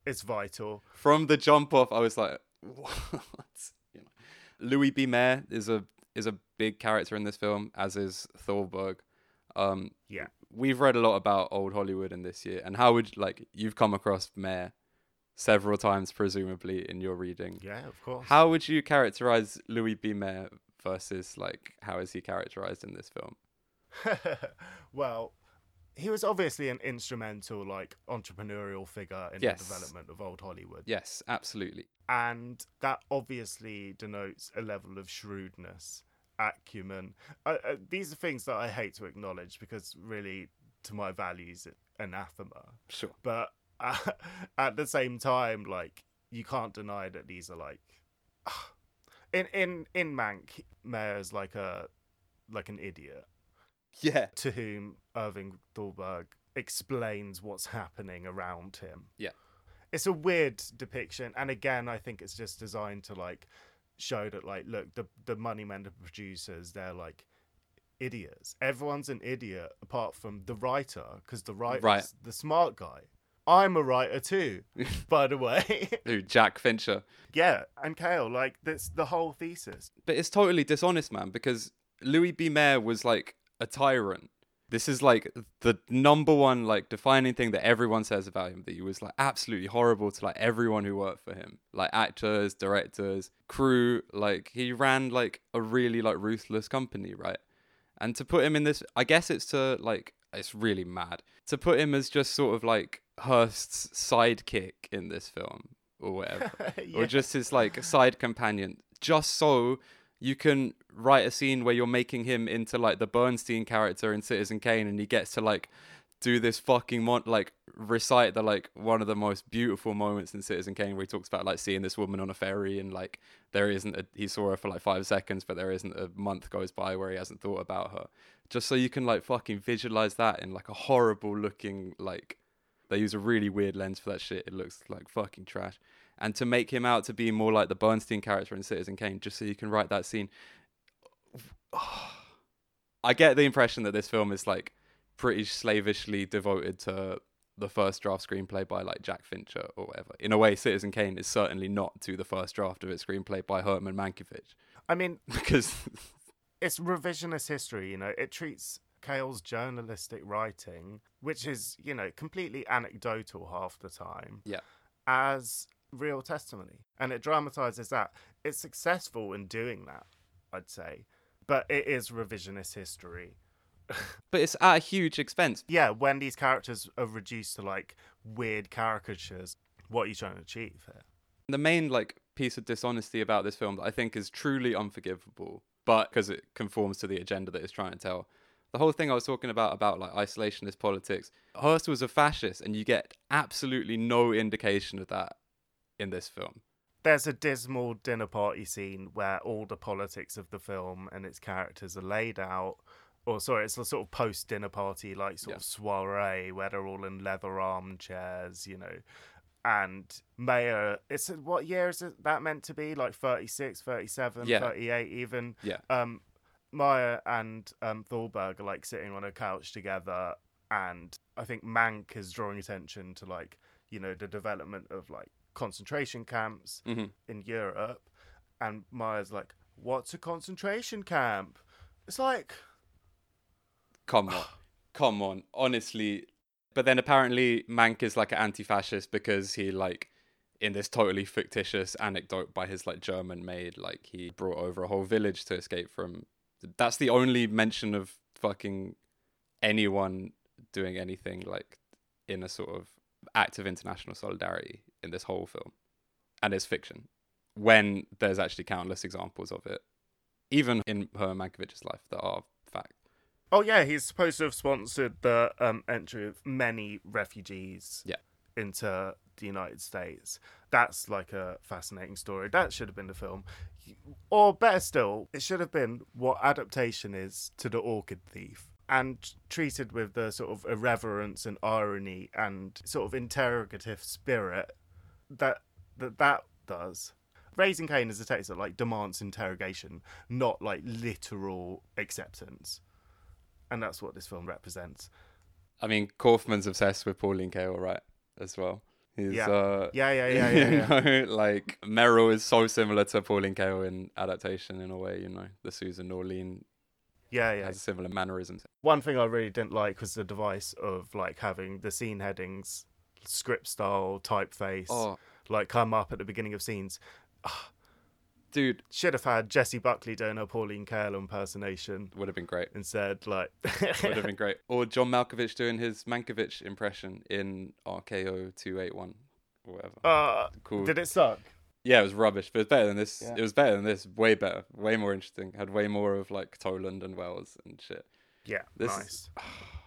It's vital. From the jump off, I was like, what? You know. Louis B. Mayer is a is a big character in this film, as is Thorberg. Um, yeah. We've read a lot about old Hollywood in this year, and how would, like, you've come across Mayer several times, presumably, in your reading. Yeah, of course. How would you characterize Louis B. Mayer versus, like, how is he characterized in this film? Well, he was obviously an instrumental, like, entrepreneurial figure in yes. the development of old Hollywood. Yes, absolutely. And that obviously denotes a level of shrewdness, acumen. Uh, uh, these are things that I hate to acknowledge because, really, to my values, anathema. Sure. But uh, at the same time, like, you can't deny that these are, like... Uh, in, in, in Mank, Mayer's like a like an idiot. Yeah. To whom Irving Thalberg explains what's happening around him. Yeah. It's a weird depiction. And again, I think it's just designed to like show that like, look, the, the money men, the producers, they're like idiots. Everyone's an idiot apart from the writer, because the writer's right. the smart guy. I'm a writer too, by the way. Who, Jack Fincher. Yeah, and Kale, like that's the whole thesis. But it's totally dishonest, man, because Louis B. Mayer was like a tyrant. This is like the number one like defining thing that everyone says about him, that he was like absolutely horrible to like everyone who worked for him, like actors, directors, crew. Like he ran like a really like ruthless company, right? And to put him in this, I guess it's to like, it's really mad to put him as just sort of like Hearst's sidekick in this film or whatever, yeah. or just his like side companion, just so you can write a scene where you're making him into like the Bernstein character in Citizen Kane, and he gets to like do this fucking mon- like recite the like one of the most beautiful moments in Citizen Kane, where he talks about like seeing this woman on a ferry and like there isn't a, he saw her for like five seconds, but there isn't a month goes by where he hasn't thought about her. Just so you can like fucking visualize that in like a horrible looking like, they use a really weird lens for that shit. It looks like fucking trash. And to make him out to be more like the Bernstein character in Citizen Kane, just so you can write that scene. I get the impression that this film is like pretty slavishly devoted to the first draft screenplay by like Jack Fincher or whatever. In a way, Citizen Kane is certainly not to the first draft of its screenplay by Herman Mankiewicz. I mean, because it's revisionist history, you know, it treats Kael's journalistic writing, which is, you know, completely anecdotal half the time, yeah, as real testimony, and it dramatizes that. It's successful in doing that, I'd say, but it is revisionist history. But it's at a huge expense. Yeah, when these characters are reduced to like weird caricatures, what are you trying to achieve here? The main like piece of dishonesty about this film that I think is truly unforgivable, but because it conforms to the agenda that it's trying to tell. The whole thing I was talking about, about like isolationist politics, Hearst was a fascist, and you get absolutely no indication of that in this film. There's a dismal dinner party scene where all the politics of the film and its characters are laid out. Or sorry, it's a sort of post-dinner party, like sort yeah. of soiree where they're all in leather armchairs, you know. And Mayer, it's what year is it that meant to be? Like thirty-six, thirty-seven, yeah. thirty-eight even? Yeah. Um, Mayer and um, Thalberg are like sitting on a couch together, and I think Mank is drawing attention to like, you know, the development of like concentration camps mm-hmm. in Europe, and Meyer's like, what's a concentration camp? It's like... Come on, come on, honestly. But then apparently Mank is like an anti-fascist because he like, in this totally fictitious anecdote by his like German maid, like he brought over a whole village to escape from... That's the only mention of fucking anyone doing anything like in a sort of act of international solidarity in this whole film. And it's fiction, when there's actually countless examples of it, even in Herman Mankiewicz's life, that are fact. Oh, yeah, he's supposed to have sponsored the um, entry of many refugees yeah. into the United States. That's like a fascinating story. That should have been the film. Or better still, it should have been what adaptation is to The Orchid Thief, and treated with the sort of irreverence and irony and sort of interrogative spirit that that, that does. Raising Kane is a text that like demands interrogation, not like literal acceptance. And that's what this film represents. I mean, Kaufman's obsessed with Pauline Kael, right? As well. He's, yeah. Uh, yeah, yeah, yeah, yeah. You yeah. know, like, Merrill is so similar to Pauline Kael in adaptation in a way, you know, the Susan Orlean. Yeah, yeah. Has similar mannerisms. One thing I really didn't like was the device of, like, having the scene headings script style typeface oh. like come up at the beginning of scenes. Dude, should have had Jessie Buckley doing her Pauline Kael impersonation. Would have been great. Instead, like... would have been great. Or John Malkovich doing his Mankovich impression in R K O two eighty-one or whatever. Uh, cool. Did it suck? Yeah, it was rubbish, but it was better than this. Yeah. It was better than this. Way better. Way more interesting. Had way more of, like, Toland and Wells and shit. Yeah, this nice. Is...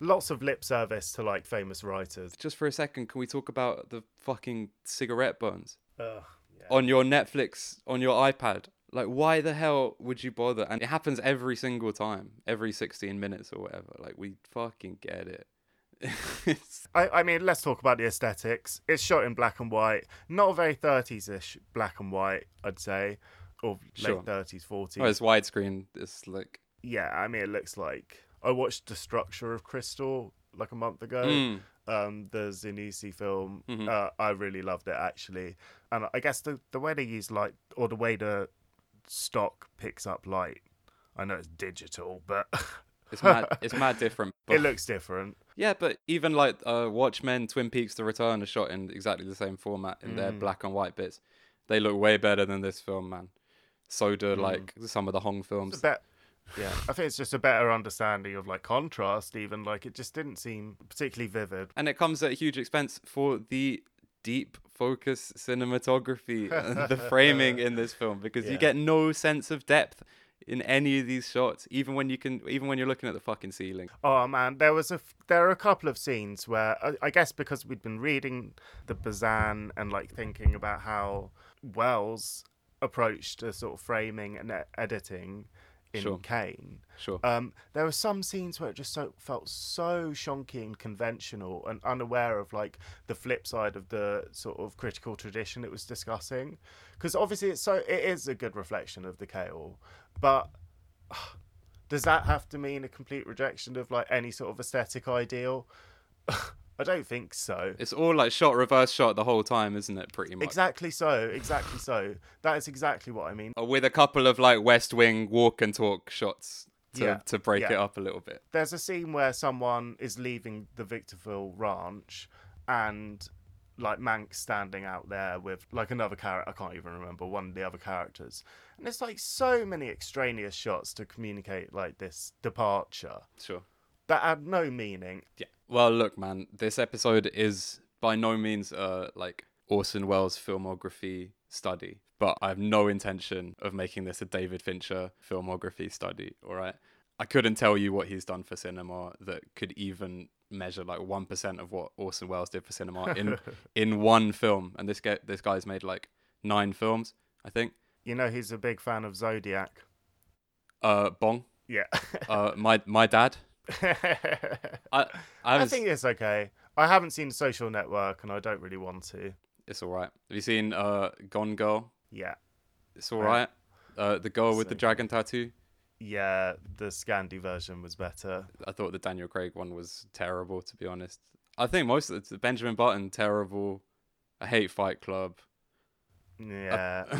Lots of lip service to, like, famous writers. Just for a second, can we talk about the fucking cigarette burns? Ugh. On your Netflix, on your iPad. Like, why the hell would you bother? And it happens every single time, every sixteen minutes or whatever. Like, we fucking get it. I, I mean, let's talk about the aesthetics. It's shot in black and white. Not very thirties-ish black and white, I'd say. Or sure. Late thirties, forties. Oh, it's widescreen. It's like... Yeah, I mean, it looks like... I watched The Structure of Crystal, like, a month ago. Mm. Um, the Zanussi film. Mm-hmm. Uh, I really loved it, actually. And I guess the, the way they use light, or the way the stock picks up light, I know it's digital, but... it's mad It's mad different. But... It looks different. Yeah, but even like uh, Watchmen, Twin Peaks, The Return are shot in exactly the same format in mm. their black and white bits. They look way better than this film, man. So do mm. like some of the Hong films. Yeah, I think it's just a better understanding of, like, contrast even. Like, it just didn't seem particularly vivid. And it comes at a huge expense for the deep focus cinematography and the framing in this film, because yeah. you get no sense of depth in any of these shots, even when you can, even when you're looking at the fucking ceiling. Oh man, there was a, there are a couple of scenes where I, I guess because we'd been reading the Bazin and, like, thinking about how Wells approached the sort of framing and editing in sure. Kane. Sure. Um, there were some scenes where it just so felt so shonky and conventional and unaware of, like, the flip side of the sort of critical tradition it was discussing. Because obviously it's so it is a good reflection of the Kael, but uh, does that have to mean a complete rejection of, like, any sort of aesthetic ideal? I don't think so. It's all, like, shot, reverse shot the whole time, isn't it, pretty much? Exactly so, exactly so. That is exactly what I mean. With a couple of, like, West Wing walk and talk shots to, yeah, to break yeah. it up a little bit. There's a scene where someone is leaving the Victorville ranch and, like, Mank's standing out there with, like, another character. I can't even remember, one of the other characters. And it's, like, so many extraneous shots to communicate, like, this departure. Sure. That had no meaning. Yeah. Well, look, man, this episode is by no means a, like, Orson Welles filmography study, but I have no intention of making this a David Fincher filmography study, all right? I couldn't tell you what he's done for cinema that could even measure, like, one percent of what Orson Welles did for cinema in in one film. And this guy, this guy's made, like, nine films, I think. You know, he's a big fan of Zodiac. Uh, Bong? Yeah. uh, my my dad? I, I, was... I think it's okay. I haven't seen Social Network and I don't really want to. It's alright. Have you seen uh, Gone Girl? Yeah. It's alright. Yeah. Uh, the girl with so... the dragon tattoo? Yeah, the Scandi version was better. I thought the Daniel Craig one was terrible, to be honest. I think most of the Benjamin Button, terrible. I hate Fight Club. Yeah. Uh,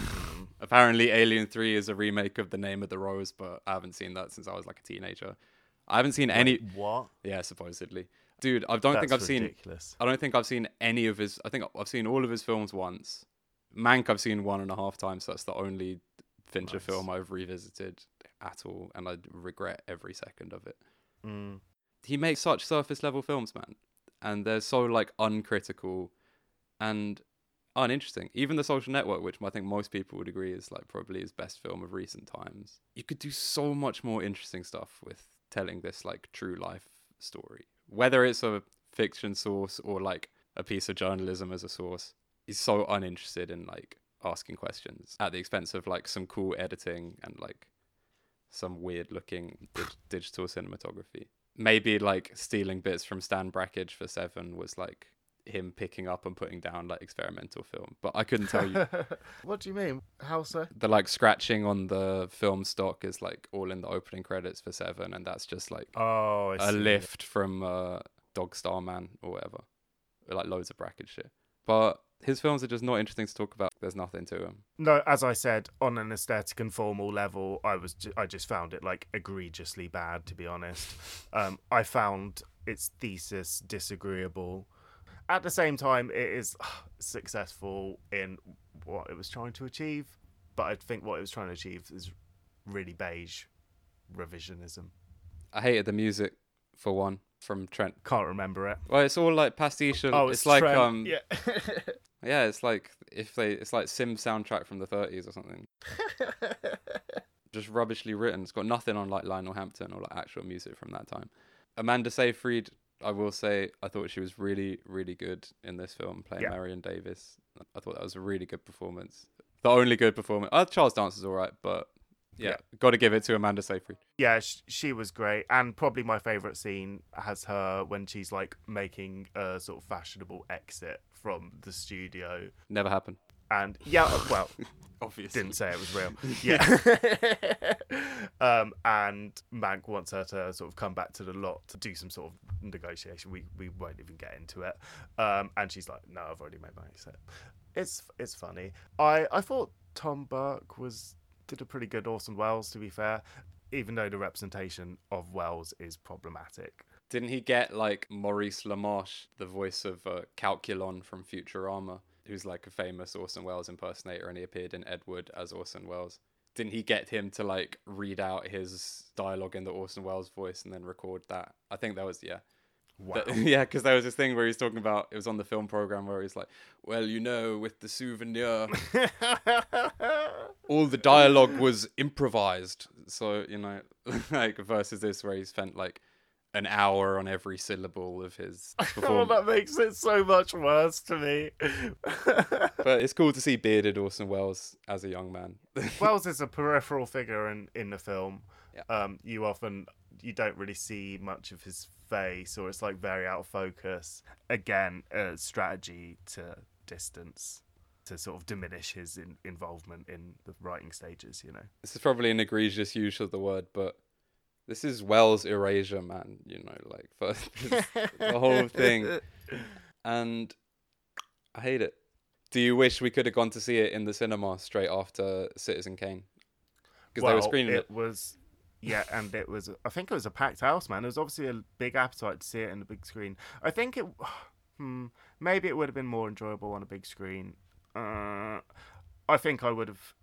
apparently Alien three is a remake of The Name of the Rose, but I haven't seen that since I was, like, a teenager. I haven't seen Wait, any. What? Yeah, supposedly, dude. I don't That's think I've ridiculous. seen. I don't think I've seen any of his. I think I've seen all of his films once. Mank, I've seen one and a half times. So that's the only Fincher nice. film I've revisited at all, and I regret every second of it. Mm. He makes such surface level films, man, and they're so, like, uncritical and uninteresting. Even The Social Network, which I think most people would agree is, like, probably his best film of recent times. You could do so much more interesting stuff with telling this, like, true life story, whether it's a fiction source or, like, a piece of journalism as a source. He's so uninterested in, like, asking questions at the expense of, like, some cool editing and, like, some weird looking dig- digital cinematography. Maybe, like, stealing bits from Stan Brakhage for Seven was, like, him picking up and putting down, like, experimental film, but I couldn't tell you. What do you mean? How so? The, like, scratching on the film stock is, like, all in the opening credits for Seven, and that's just, like, oh, a lift from uh, Dog Star Man or whatever, like, loads of bracket shit. But his films are just not interesting to talk about. There's nothing to them. No, as I said, on an aesthetic and formal level, I was ju- I just found it, like, egregiously bad, to be honest. um, I found its thesis disagreeable. At the same time, it is successful in what it was trying to achieve, but I think what it was trying to achieve is really beige revisionism. I hated the music, for one, from Trent. Can't remember it. Well, it's all like pastiche. And oh, it's, it's like Trent. um, yeah, yeah, it's like if they, it's like Sim soundtrack from the thirties or something. Just rubbishly written. It's got nothing on like Lionel Hampton or like actual music from that time. Amanda Seyfried, I will say, I thought she was really, really good in this film, playing yeah. Marion Davis. I thought that was a really good performance. The only good performance. Uh, Charles Dance is all right, but yeah, yeah. got to give it to Amanda Seyfried. Yeah, sh- she was great. And probably my favourite scene has her when she's like making a sort of fashionable exit from the studio. Never happened. And yeah, well, obviously didn't say it was real. Yeah. um, and Mank wants her to sort of come back to the lot to do some sort of negotiation. We we won't even get into it. Um, and she's like, no, I've already made my exit. It's it's funny. I, I thought Tom Burke was did a pretty good Orson Welles, to be fair, even though the representation of Welles is problematic. Didn't he get like Maurice LaMarche, the voice of uh, Calculon from Futurama, who's like a famous Orson Welles impersonator, and he appeared in Ed Wood as Orson Welles. Didn't he get him to like read out his dialogue in the Orson Welles voice and then record that? I think that was, yeah. Wow. That, yeah, because there was this thing where he's talking about, it was on the film program where he's like, well, you know, with the souvenir, all the dialogue was improvised. So, you know, like versus this where he spent like an hour on every syllable of his performance. Oh, that makes it so much worse to me. But it's cool to see bearded Orson Welles as a young man. Welles is a peripheral figure in, in the film. Yeah. Um, you often, you don't really see much of his face, or it's like very out of focus. Again, a strategy to distance, to sort of diminish his in- involvement in the writing stages, you know. This is probably an egregious use of the word, but this is Welles' erasure, man, you know, like, first, the whole thing. And I hate it. Do you wish we could have gone to see it in the cinema straight after Citizen Kane? Because well, they were screening it. it. was, yeah, and it was, I think it was a packed house, man. There was obviously a big appetite to see it in the big screen. I think it, hmm, maybe it would have been more enjoyable on a big screen. Uh, I think I would have...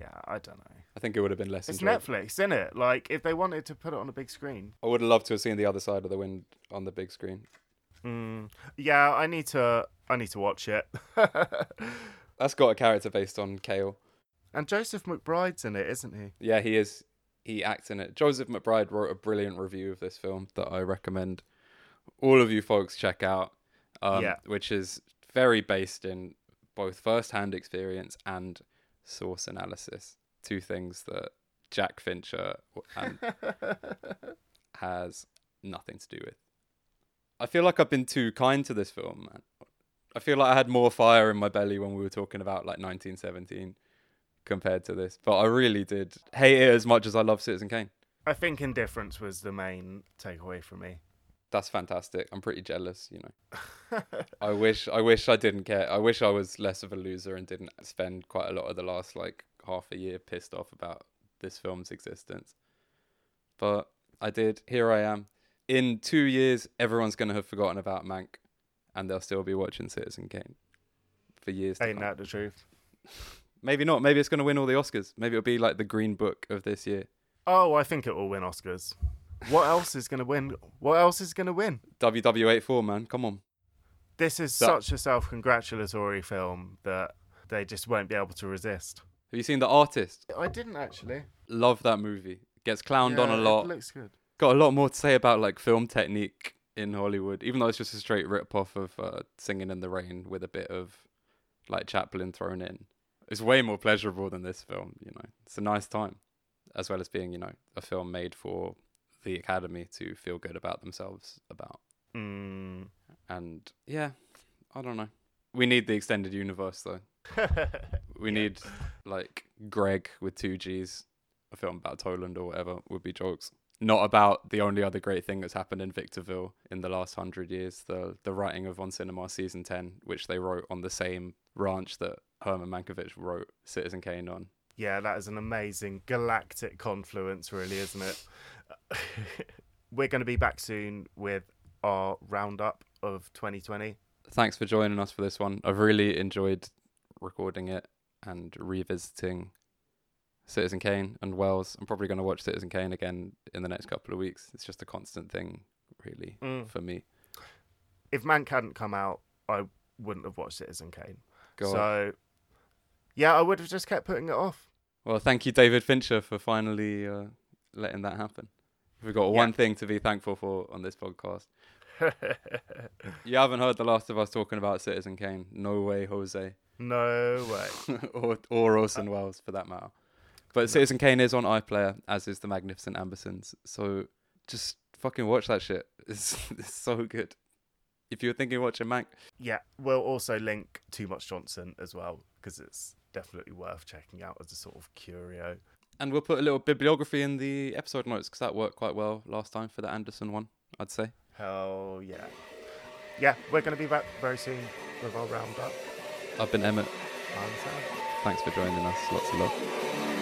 Yeah, I don't know. I think it would have been less enjoyable. It's Netflix, isn't it? Like, if they wanted to put it on a big screen. I would have loved to have seen The Other Side of the Wind on the big screen. Mm, yeah, I need to I need to watch it. That's got a character based on Kale. And Joseph McBride's in it, isn't he? Yeah, he is. He acts in it. Joseph McBride wrote a brilliant review of this film that I recommend all of you folks check out, um, yeah. which is very based in both first-hand experience and source analysis, two things that Jack Fincher and has nothing to do with. I feel like I've been too kind to this film, man. I feel like I had more fire in my belly when we were talking about like nineteen seventeen compared to this, but I really did hate it as much as I love Citizen Kane. I think indifference was the main takeaway for me. That's fantastic. I'm pretty jealous, you know. I wish I wish I didn't care. I wish I was less of a loser and didn't spend quite a lot of the last like half a year pissed off about this film's existence. But I did. Here I am. In two years, everyone's going to have forgotten about Mank and they'll still be watching Citizen Kane for years to come. Ain't that the truth? Maybe not. Maybe it's going to win all the Oscars. Maybe it'll be like the Green Book of this year. Oh, I think it will win Oscars. What else is going to win? What else is going to win? W W eighty-four, man. Come on. This is that... such a self-congratulatory film that they just won't be able to resist. Have you seen The Artist? I didn't, actually. Love that movie. Gets clowned yeah, on a lot. It looks good. Got a lot more to say about like film technique in Hollywood, even though it's just a straight rip-off of uh, Singing in the Rain with a bit of like Chaplin thrown in. It's way more pleasurable than this film, you know. It's a nice time, as well as being, you know, a film made for the Academy to feel good about themselves about. Mm. And yeah, I don't know. We need the extended universe though. We yeah. need like Greg with two G's, a film about Toland or whatever would be jokes. Not about the only other great thing that's happened in Victorville in the last hundred years, the the writing of On Cinema Season ten, which they wrote on the same ranch that Herman Mankiewicz wrote Citizen Kane on. Yeah, that is an amazing galactic confluence, really, isn't it? We're going to be back soon with our roundup of twenty twenty. Thanks for joining us for this one. I've really enjoyed recording it and revisiting Citizen Kane and Wells. I'm probably going to watch Citizen Kane again in the next couple of weeks. It's just a constant thing, really, mm. for me. If Mank hadn't come out, I wouldn't have watched Citizen Kane. God. So, yeah, I would have just kept putting it off. Well, thank you, David Fincher, for finally uh, letting that happen. We've got yeah. one thing to be thankful for on this podcast. You haven't heard the last of us talking about Citizen Kane. No way, Jose. No way. or or Orson uh, Welles, for that matter. But no. Citizen Kane is on iPlayer, as is The Magnificent Ambersons. So just fucking watch that shit. It's, it's so good. If you're thinking of watching Mank. Yeah, we'll also link Too Much Johnson as well, because it's definitely worth checking out as a sort of curio. And we'll put a little bibliography in the episode notes, because that worked quite well last time for the Anderson one, I'd say. Hell yeah. Yeah, we're going to be back very soon with our roundup. I've been Emmett. I'm Sam. Thanks for joining us. Lots of love.